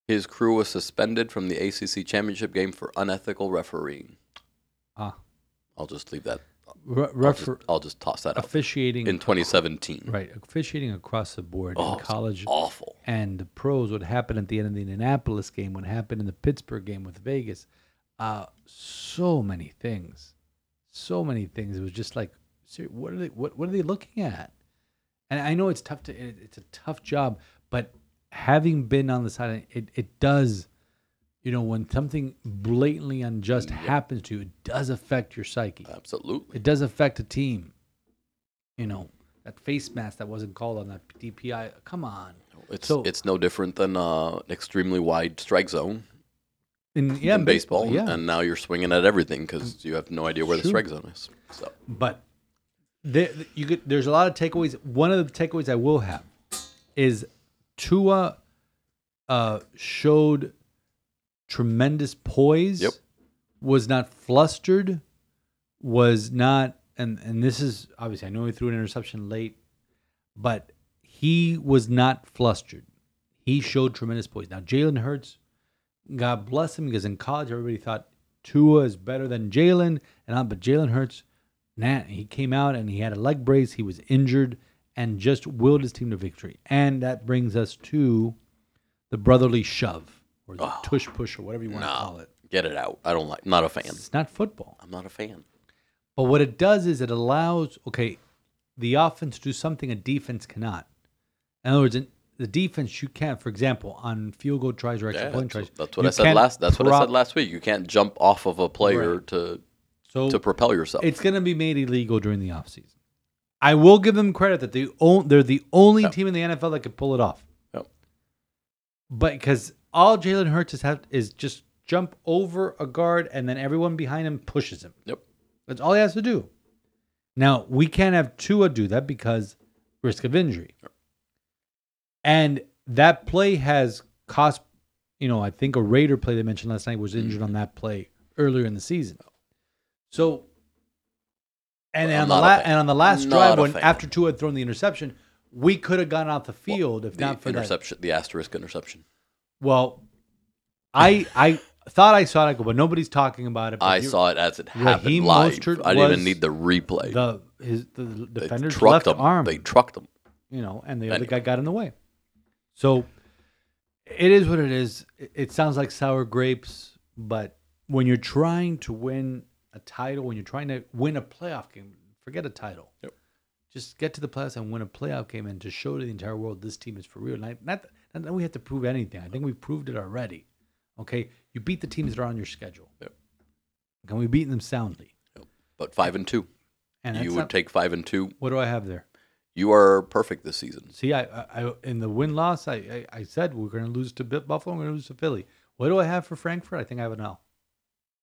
his crew was suspended from the A C C championship game for unethical refereeing. Ah. I'll just leave that. Re- refer- I'll, just, I'll just toss that out. Officiating in twenty seventeen, right? Officiating across the board oh, in college, awful. And the pros, what happened at the end of the Indianapolis game, what happened in the Pittsburgh game with Vegas, uh, so many things, so many things. It was just like, what are they? What, what are they looking at? And I know it's tough to. It, it's a tough job, but having been on the side, it it does. You know, when something blatantly unjust yep. happens to you, it does affect your psyche. Absolutely. It does affect a team. You know, that face mask that wasn't called on that D P I. Come on. It's so, it's no different than uh, an extremely wide strike zone in, yeah, in baseball. baseball yeah. And now you're swinging at everything because you have no idea where sure. the strike zone is. So, But there, you could, there's a lot of takeaways. One of the takeaways I will have is Tua uh, showed... tremendous poise, yep. was not flustered, was not, and, and this is, obviously, I know he threw an interception late, but he was not flustered. He showed tremendous poise. Now, Jalen Hurts, God bless him, because in college, everybody thought Tua is better than Jalen, and but Jalen Hurts, nah, he came out and he had a leg brace, he was injured, and just willed his team to victory. And that brings us to the brotherly shove. Or the oh, tush push or whatever you want no, to call it. Get it out. I don't like, not a fan. It's not football. I'm not a fan. But what it does is it allows, okay, the offense to do something a defense cannot. In other words, in the defense, you can't, for example, on field goal tries or extra yeah, point tries. That's what I said last That's prop, what I said last week. You can't jump off of a player right. to so to propel yourself. It's going to be made illegal during the offseason. I will give them credit that they own, they're the only yep. team in the N F L that could pull it off. Yep. But because... all Jalen Hurts has have is just jump over a guard, and then everyone behind him pushes him. Yep, that's all he has to do. Now we can't have Tua do that because risk of injury. Yep. And that play has cost. You know, I think a Raider play they mentioned last night was injured mm-hmm. on that play earlier in the season. So, and well, on the la- and on the last not drive when after Tua had thrown the interception, we could have gone off the field well, if the not for interception, that. the asterisk interception. Well, I I thought I saw it, but nobody's talking about it. I saw it as it happened Raheem live. Mostert I didn't even need the replay. The his the, the defender's left him. arm. They trucked him. You know, and the anyway. other guy got in the way. So it is what it is. It sounds like sour grapes, but when you're trying to win a title, when you're trying to win a playoff game, forget a title. Yep. Just get to the playoffs and win a playoff game and to show to the entire world this team is for real. Not, not And then we have to prove anything. I think we've proved it already. Okay, you beat the teams that are on your schedule. Yep. Can we beat them soundly? Yep. But five and two, and you would not, take five and two. What do I have there? You are perfect this season. See, I, I in the win loss, I, I, I said we're going to lose to Buffalo. We're going to lose to Philly. What do I have for Frankfurt? I think I have an L.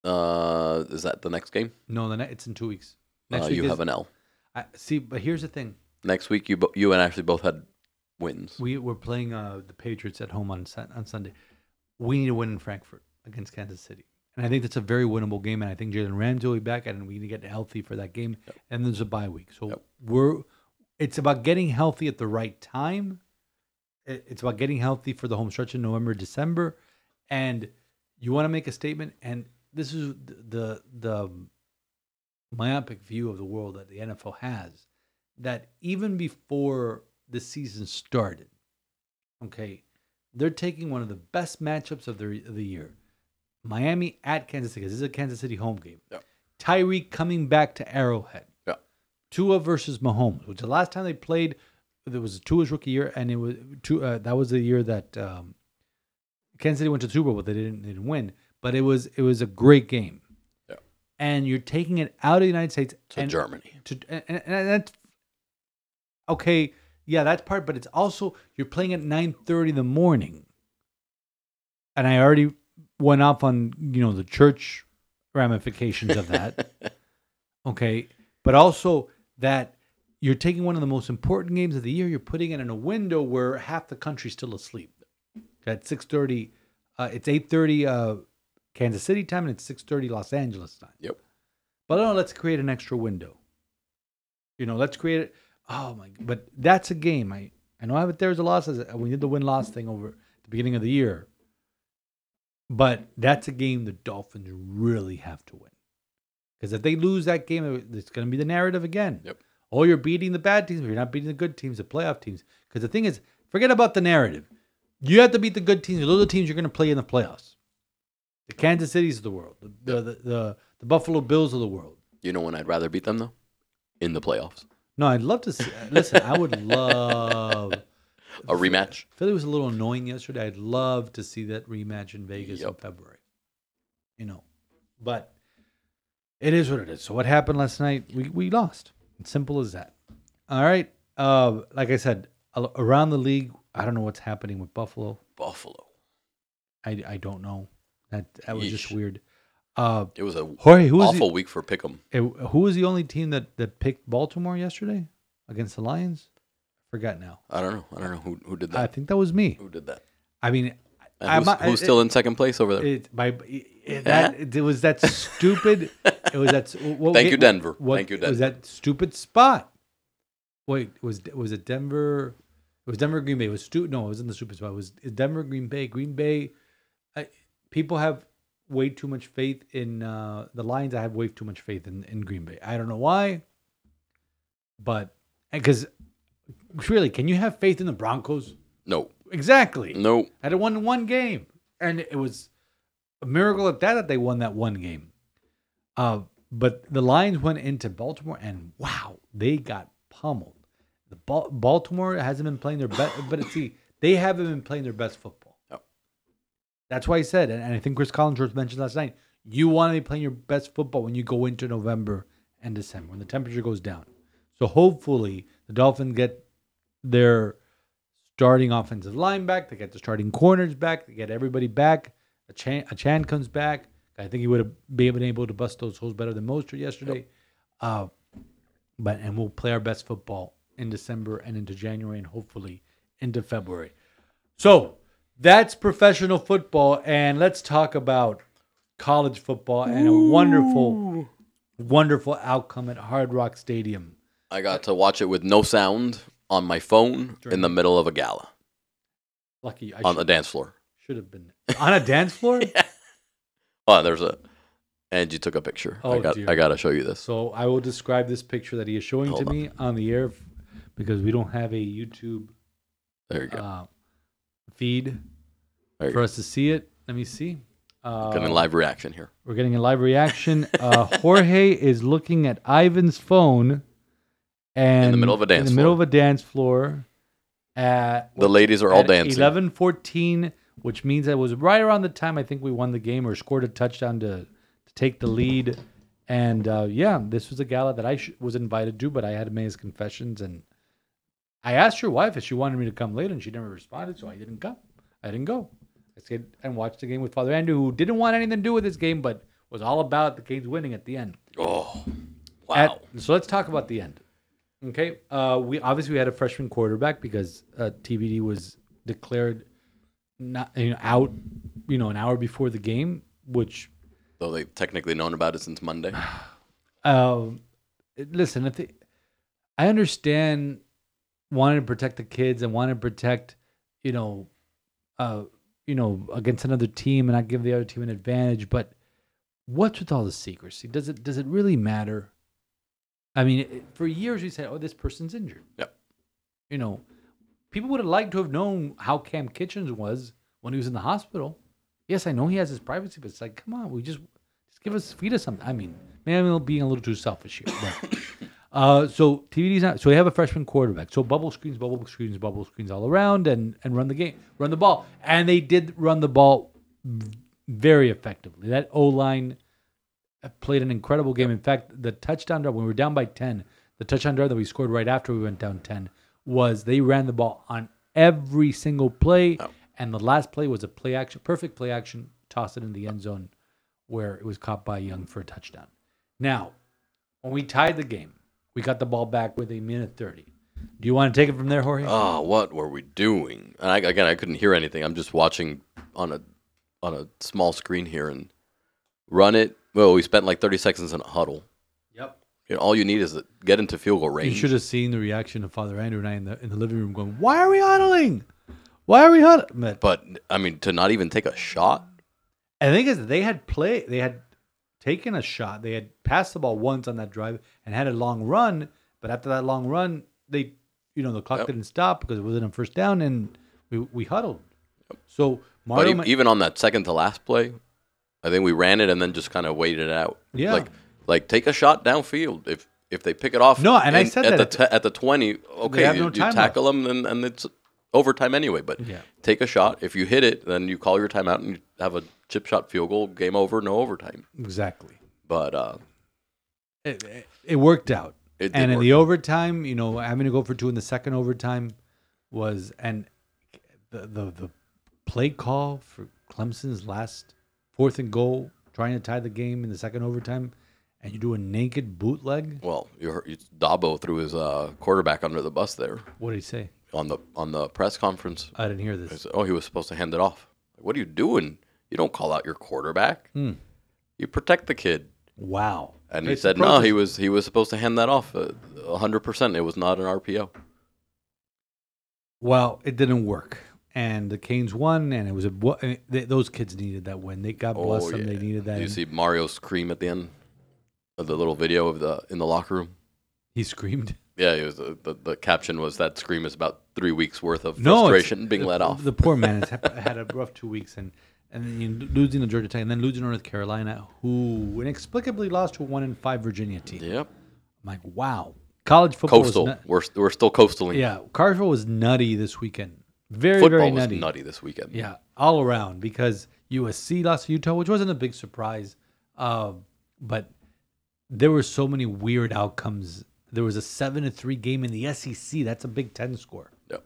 Uh, is that the next game? No, the ne- it's in two weeks. Next uh, week you is, have an L. I, see, but here's the thing. Next week, you you and Ashley both had. Wins. We were playing uh, the Patriots at home on on Sunday. We need to win in Frankfurt against Kansas City, and I think that's a very winnable game. And I think Jalen Ramsey will be back, and we need to get healthy for that game. Yep. And there's a bye week, so yep. we're. It's about getting healthy at the right time. It's about getting healthy for the home stretch in November, December, and you want to make a statement. And this is the the myopic view of the world that the N F L has, that even before the season started, okay, they're taking one of the best matchups of the, of the year. Miami at Kansas City. This is a Kansas City home game. Yeah. Tyreek coming back to Arrowhead. Yeah. Tua versus Mahomes, which the last time they played, there was Tua's rookie year, and it was uh, that was the year that um, Kansas City went to the Super Bowl, but they didn't, they didn't win. But it was it was a great game. Yeah. And you're taking it out of the United States to and, Germany. To, and, and, and that's okay. Yeah, that's part, but it's also, you're playing at nine thirty in the morning. And I already went off on, you know, the church ramifications of that. Okay, but also that you're taking one of the most important games of the year, you're putting it in a window where half the country's still asleep. At six thirty, uh, it's eight thirty uh, Kansas City time, and it's six thirty Los Angeles time. Yep. But no, let's create an extra window. You know, let's create it. Oh my! But that's a game. I I know I have there's a loss. We did the win loss thing over at the beginning of the year. But that's a game the Dolphins really have to win. Because if they lose that game, it's going to be the narrative again. Yep. Or you're beating the bad teams, but you're not beating the good teams, the playoff teams. Because the thing is, forget about the narrative. You have to beat the good teams, the little teams you're going to play in the playoffs. The Kansas Cities of the world, the, the, the, the, the Buffalo Bills of the world. You know when I'd rather beat them, though? In the playoffs. No, I'd love to see. Listen, I would love... a rematch. Philly was a little annoying yesterday. I'd love to see that rematch in Vegas yep. in February. You know, but... it is what it is. So what happened last night? We we lost. It's simple as that. All right. Uh, like I said, around the league, I don't know what's happening with Buffalo. Buffalo. I, I don't know. That that was Yeesh. just weird. Uh, it was a Jorge, who awful was the, week for Pick'em. It, who was the only team that, that picked Baltimore yesterday against the Lions? I forgot now. I don't know. I don't know who who did that. I think that was me. Who did that? I mean, I, who's, who's it, still in second place over there? It, my, it, that, it was that stupid. It was that. What, Thank it, you, Denver. What, Thank you, Denver. It was that stupid spot. Wait, was was it Denver? It was Denver, Green Bay. It was stu- No, it was in the stupid spot. It was Denver, Green Bay. Green Bay. I, people have way too much faith in uh, the Lions. I have way too much faith in, in Green Bay. I don't know why, but because really, can you have faith in the Broncos? No. Exactly. Nope. Had a won one game, and it was a miracle at that that they won that one game. Uh, but the Lions went into Baltimore, and wow, they got pummeled. The ba- Baltimore hasn't been playing their best, but see, they haven't been playing their best football. Oh. That's why I said, and, and I think Chris Collinsworth mentioned last night, you want to be playing your best football when you go into November and December when the temperature goes down. So hopefully the Dolphins get their starting offensive line back, they get the starting corners back, they get everybody back. A Chan, a Chan comes back. I think he would have been able to bust those holes better than Mostert yesterday. Yep. Uh, but and we'll play our best football in December and into January and hopefully into February. So that's professional football, and let's talk about college football and Ooh. a wonderful, wonderful outcome at Hard Rock Stadium. I got to watch it with no sound. On my phone During. in the middle of a gala. Lucky. I on should, the dance floor. Should have been. On a dance floor? Yeah. Oh, there's a. And you took a picture. Oh, I got dear. I got to show you this. So I will describe this picture that he is showing Hold to on. me on the air because we don't have a YouTube there you go. Uh, feed there you for go. us to see it. Let me see. Uh, getting a live reaction here. We're getting a live reaction. uh, Jorge is looking at Ivan's phone. And in the middle of a dance floor. In the floor. middle of a dance floor. At, the ladies are all dancing. eleven fourteen, which means it was right around the time I think we won the game or scored a touchdown to, to take the lead. And, uh, yeah, this was a gala that I sh- was invited to, but I had Maya's confessions. And I asked her wife if she wanted me to come later, and she never responded, so I didn't come. I didn't go. I stayed and watched the game with Father Andrew, who didn't want anything to do with this game, but was all about the Canes winning at the end. Oh, wow. At, so let's talk about the end. Okay, uh, we obviously we had a freshman quarterback because uh, T B D was declared not you know, out, you know, an hour before the game, which though they've technically known about it since Monday. Uh, listen, if they, I understand wanting to protect the kids and wanting to protect, you know, uh, you know, against another team and not give the other team an advantage, but what's with all the secrecy? Does it does it really matter? I mean, for years we said, oh, this person's injured. Yep. You know, people would have liked to have known how Cam Kitchens was when he was in the hospital. Yes, I know he has his privacy, but it's like, come on, we just just give us, feed us something. I mean, maybe I'm being a little too selfish here. But, uh, so T B D's not, so we have a freshman quarterback. So bubble screens, bubble screens, bubble screens all around and, and run the game, run the ball. And they did run the ball very effectively. That O-line played an incredible game. In fact, the touchdown drive, when we were down by ten, the touchdown drive that we scored right after we went down ten, was they ran the ball on every single play, oh. and the last play was a play action, perfect play action, toss it in the end zone where it was caught by Young for a touchdown. Now, when we tied the game, we got the ball back with a minute thirty. Do you want to take it from there, Jorge? Oh, what were we doing? And I, again, I couldn't hear anything. I'm just watching on a on a small screen here and run it. Well, we spent like thirty seconds in a huddle. Yep. You know, all you need is to get into field goal range. You should have seen the reaction of Father Andrew and I in the in the living room, going, "Why are we huddling? Why are we huddling?" But I mean, to not even take a shot. And the thing is, they had play. They had taken a shot. They had passed the ball once on that drive and had a long run. But after that long run, they, you know, the clock yep. didn't stop because it wasn't a first down, and we, we huddled. Yep. So Mario, but even on that second to last play, I think we ran it and then just kind of waited it out. Yeah, like like take a shot downfield if if they pick it off. No, and, and I said at that the t- at the twenty. Okay, you, no you tackle left. them and, and it's overtime anyway. But yeah. take a shot. If you hit it, then you call your timeout and you have a chip shot field goal. Game over. No overtime. Exactly. But uh, it, it it worked out. It and in the out. overtime, you know, having to go for two in the second overtime was and the the, the play call for Clemson's last fourth and goal, trying to tie the game in the second overtime, and you do a naked bootleg. Well, you heard, you, Dabo threw his uh, quarterback under the bus there. What did he say on the on the press conference? I didn't hear this. He said, oh, he was supposed to hand it off. Like, what are you doing? You don't call out your quarterback. Hmm. You protect the kid. Wow. And it's he said, no, he was he was supposed to hand that off uh, one hundred percent. It was not an R P O. Well, it didn't work. And the Canes won, and it was a, they, those kids needed that win. They God bless oh, them. Yeah. They needed that. You see Mario scream at the end of the little video of the in the locker room? He screamed? Yeah, it was a, the, the caption was, that scream is about three weeks' worth of frustration no, being the, let off. The poor man has had a rough two weeks, and... And then losing to Georgia Tech, and then losing to North Carolina, who inexplicably lost to a one and five Virginia team. Yep. I'm like, wow. College football. Coastal. Was nu- we're we're still coastaling. Yeah, college football was nutty this weekend. Very football very nutty. was nutty this weekend. Yeah, all around because U S C lost to Utah, which wasn't a big surprise, uh, but there were so many weird outcomes. There was a seven to three game in the S E C. That's a Big Ten score. Yep.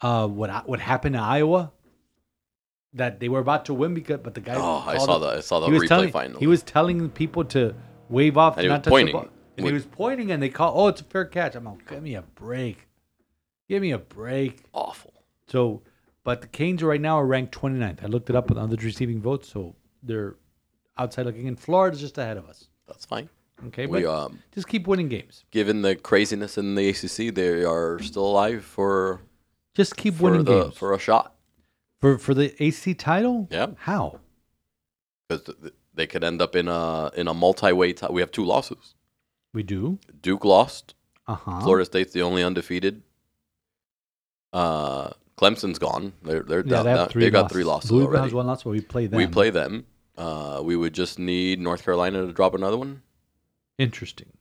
Uh, what what happened to Iowa? That they were about to win because, but the guy. Oh, I saw that. I saw the replay telling, finally. He was telling people to wave off, and to not touch pointing. the ball, and With, he was pointing, and they call. Oh, it's a fair catch. I'm like, give me a break, give me a break. Awful. So, but the Canes right now are ranked twenty-ninth. I looked it up with others receiving votes, so they're outside looking in. Florida's just ahead of us. That's fine. Okay, we, but um, just keep winning games. Given the craziness in the A C C, they are still alive for. Just keep for winning the, games for a shot. For for the A C title? Yeah. How? Because th- th- they could end up in a in a multi-way tie. We have two losses. We do. Duke lost. Uh huh. Florida State's the only undefeated. Uh, Clemson's gone. They're they're yeah, down. They, have three they got three losses Blue already. Has one loss, but we play them. We play them. Uh, we would just need North Carolina to drop another one. Interesting.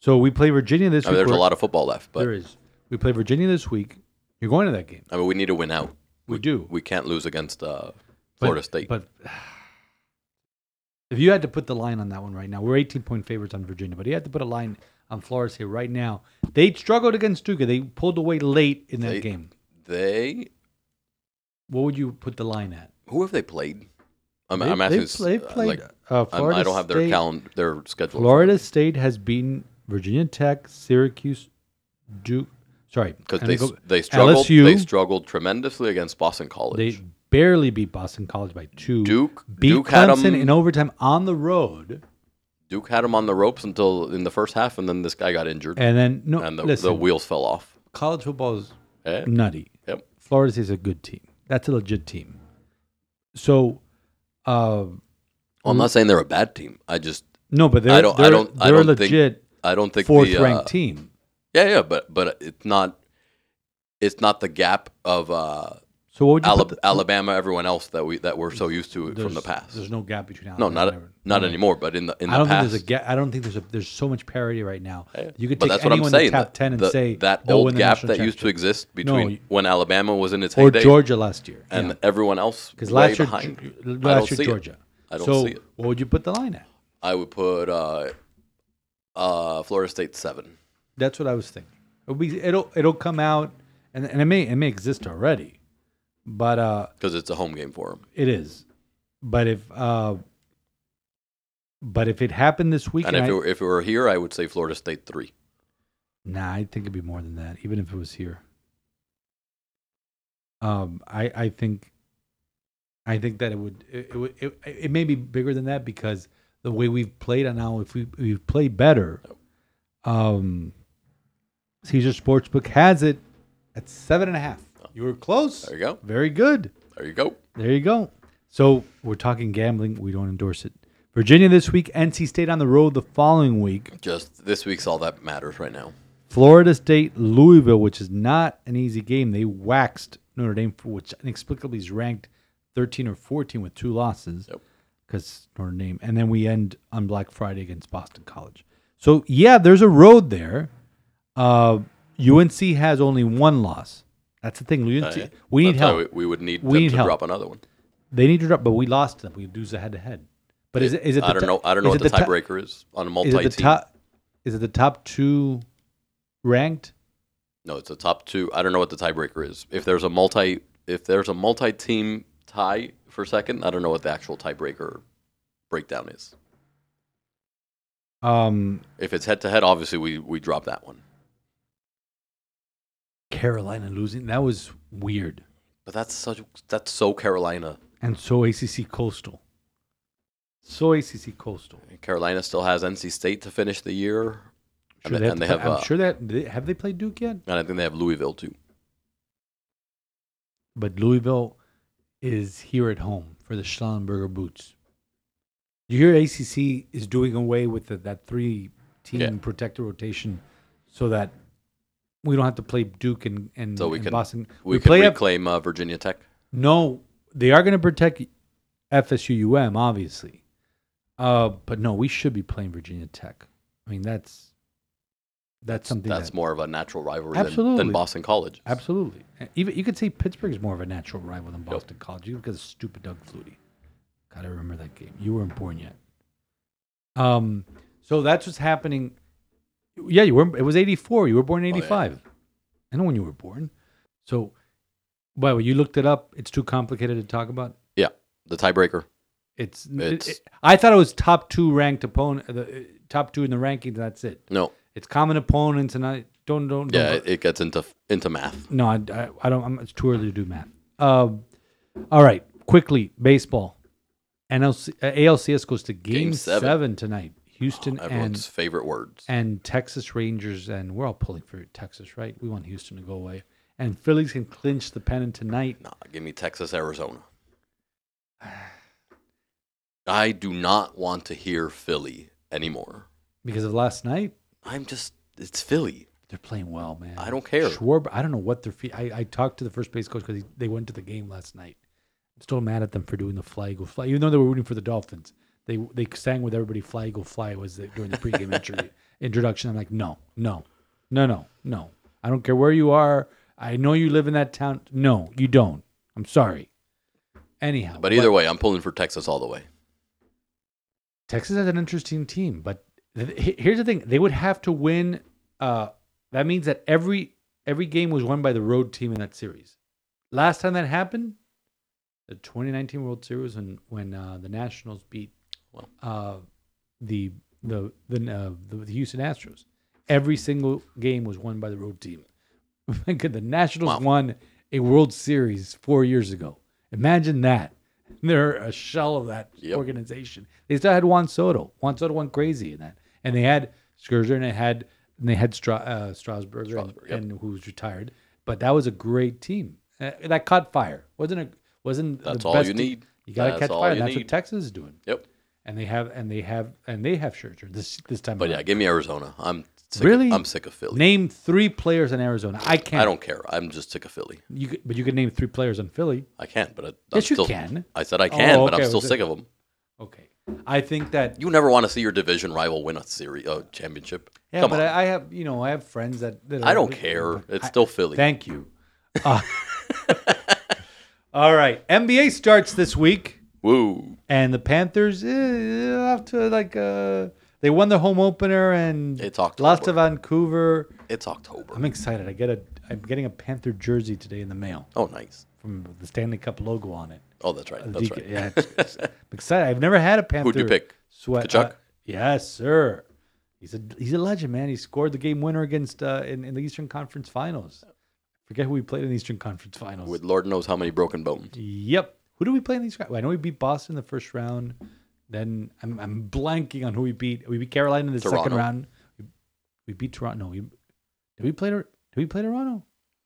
So we play Virginia this I mean, week. There's a lot of football left, but there is. We play Virginia this week. You're going to that game. I mean, we need to win out. We, we do. We can't lose against uh, Florida but, State. But if you had to put the line on that one right now, we're eighteen-point favorites on Virginia, but you had to put a line on Florida State right now. They struggled against Duke. They pulled away late in that they, game. They? What would you put the line at? Who have they played? I'm, they, I'm asking. They, play, they played like, uh, Florida I don't have their State, calendar, their schedule. Florida State has beaten Virginia Tech, Syracuse, Duke. Sorry, because they go, they struggled. L S U, they struggled tremendously against Boston College. They barely beat Boston College by two. Duke beat Duke Clemson had them, in overtime on the road. Duke had them on the ropes until in the first half, and then this guy got injured. And then no, and the, listen, the wheels fell off. College football is yeah. nutty. Yep. Florida State's a good team. That's a legit team. So, uh, well, I'm not saying they're a bad team. I just no, but they're I don't they're, I don't, they're I don't a legit. Think, I don't think fourth the, ranked uh, team. Yeah, yeah, but but it's not it's not the gap of uh, so what would you Ala- the, Alabama, everyone else that we that we're so used to from the past. There's no gap between Alabama. No, not and not anymore. But in the in I the past, think there's a, I don't think there's a, there's so much parity right now. You could take anyone in the top ten and the, say that old gap that used to exist between no, when Alabama was in its heyday or Georgia last year and yeah. everyone else because last year behind. last year Georgia. I don't so see it. What would you put the line at? I would put uh, uh, Florida State seven. That's what I was thinking. It'll be, it'll, it'll come out, and, and it may it may exist already, but uh, because it's a home game for them, it is. But if uh, but if it happened this weekend, and if, I, it were, if it were here, I would say Florida State three. Nah, I think it'd be more than that, even if it was here. Um, I I think, I think that it would it it, would, it, it may be bigger than that because the way we've played, and now if we we play better, um. Caesar Sportsbook has it at seven and a half. You were close. There you go. Very good. There you go. There you go. So we're talking gambling. We don't endorse it. Virginia this week, N C State on the road the following week. Just this week's all that matters right now. Florida State, Louisville, which is not an easy game. They waxed Notre Dame, which inexplicably is ranked thirteen or fourteen with two losses. Yep. Because Notre Dame. And then we end on Black Friday against Boston College. So, yeah, there's a road there. Uh, U N C has only one loss. That's the thing. U N C, uh, yeah. We need That's help. We, we would need we them need to help. drop another one. They need to drop, but we lost them. We lose a head-to-head. But is it, is it I the don't know. I don't know what the tiebreaker t- is on a multi-team. Is it, top, is it the top two ranked? No, it's the top two. I don't know what the tiebreaker is. If there's a multi, if there's a multi-team tie for second, I don't know what the actual tiebreaker breakdown is. Um, if it's head-to-head, obviously we we drop that one. Carolina losing, that was weird. But that's such that's so Carolina and so A C C Coastal. So A C C Coastal. Carolina still has N C State to finish the year. Sure, and they, and they play, have. I'm uh, sure that they, have they played Duke yet? And I think they have Louisville too. But Louisville is here at home for the Schellenberger boots. You hear A C C is doing away with the, that three-team yeah. protector rotation, so that we don't have to play Duke and and, so we and can, Boston. We, we can play reclaim uh, Virginia Tech. No, they are going to protect F S U U M, obviously. Uh, but no, we should be playing Virginia Tech. I mean, that's that's something that's that, more of a natural rivalry than, than Boston College. Absolutely, even you could say Pittsburgh is more of a natural rival than Boston yep. College. You look at stupid Doug Flutie. God, I remember that game. You weren't born yet. Um, so that's what's happening. Yeah, you were. It was eighty-four. You were born in eighty-five. Oh, yeah. I know when you were born. So, by the way, you looked it up. It's too complicated to talk about. Yeah, the tiebreaker. It's. it's it, it, I thought it was top two ranked opponent, the uh, top two in the rankings. That's it. No, it's common opponents, and I don't don't. don't yeah, it gets into into math. No, I, I, I don't. I'm, it's too early to do math. Um, all right, quickly baseball. N L C, uh, A L C S goes to game, game seven. seven tonight. Houston oh, everyone's and favorite words and Texas Rangers, and we're all pulling for Texas, right? We want Houston to go away, and Phillies can clinch the pennant tonight. Nah, give me Texas, Arizona. I do not want to hear Philly anymore. Because of last night? I'm just, it's Philly. They're playing well, man. I don't care. Schwarber, I don't know what they're, fe- I, I talked to the first base coach because they went to the game last night. I'm still mad at them for doing the fly, eagle, fly. Even though they were rooting for the Dolphins, they they sang with everybody, fly, eagle, fly was the, during the pregame intro- introduction. I'm like, no, no, no, no, no. I don't care where you are. I know you live in that town. No, you don't. I'm sorry. Anyhow. But either but, way, I'm pulling for Texas all the way. Texas has an interesting team, but th- here's the thing. They would have to win. Uh, that means that every every game was won by the road team in that series. Last time that happened, the twenty nineteen World Series, when, when uh, the Nationals beat uh, the the the, uh, the Houston Astros. Every single game was won by the road team. The Nationals wow. won a World Series four years ago. Imagine that. They're a shell of that yep. organization. They still had Juan Soto. Juan Soto went crazy in that, and they had Scherzer, and they had and they had Stra- uh, Strasburger, Strasburger and, yep. and who's retired. But that was a great team uh, that caught fire. wasn't a wasn't That's the all best you need. Team. You got to catch fire. And that's need. What Texas is doing. Yep. And they have and they have and they have Scherzer this this time. But around. Yeah, give me Arizona. I'm sick really of, I'm sick of Philly. Name three players in Arizona. I can't. I don't care. I'm just sick of Philly. You could, but you can name three players in Philly. I can't. But I, I'm yes, still, you can. I said I can, oh, okay. but I'm still Was sick it? Of them. Okay, I think that you never want to see your division rival win a series, a championship. Yeah, Come but on. I, I have you know I have friends that, that I don't really, care. It's I, still Philly. Thank you. Uh, all right, N B A starts this week. Woo! And the Panthers eh, have to like. Uh, They won the home opener and it's lost to Vancouver. It's October. I'm excited. I get a. I'm getting a Panther jersey today in the mail. Oh, nice! From the Stanley Cup logo on it. Oh, that's right. Uh, that's D- right. Yeah, it's, it's, I'm excited. I've never had a Panther. Who'd you pick? Sweat. Kachuk. Uh, yes, sir. He's a he's a legend, man. He scored the game winner against uh, in in the Eastern Conference Finals. I forget who we played in the Eastern Conference Finals. With Lord knows how many broken bones. Yep. Who do we play in these? I know we beat Boston in the first round. Then I'm I'm blanking on who we beat. We beat Carolina in the Toronto. second round. We, we beat Toronto. No, we, did we play? Did we play Toronto?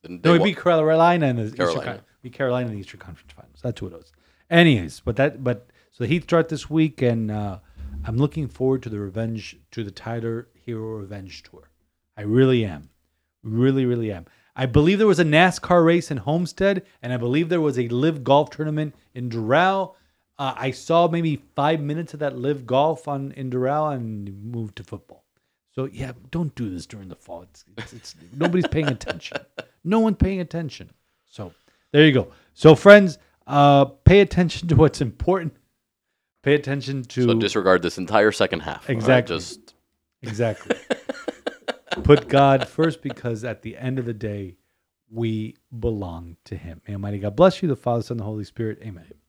No, we won. beat Carolina in the Carolina. Eastern, we Carolina in the Eastern Conference Finals. That's who it was. Anyways, but that but so the Heat start this week, and uh, I'm looking forward to the revenge, to the Tyler Hero Revenge Tour. I really am. Really, really am. I believe there was a NASCAR race in Homestead, and I believe there was a Live Golf tournament in Doral. Uh, I saw maybe five minutes of that Live Golf on in Doral and moved to football. So, yeah, don't do this during the fall. It's, it's, it's nobody's paying attention. No one's paying attention. So, there you go. So, friends, uh, pay attention to what's important. Pay attention to... So, disregard this entire second half. Exactly. Right? Just... Exactly. Put God first, because at the end of the day, we belong to Him. May Almighty God bless you, the Father, Son, and the Holy Spirit. Amen.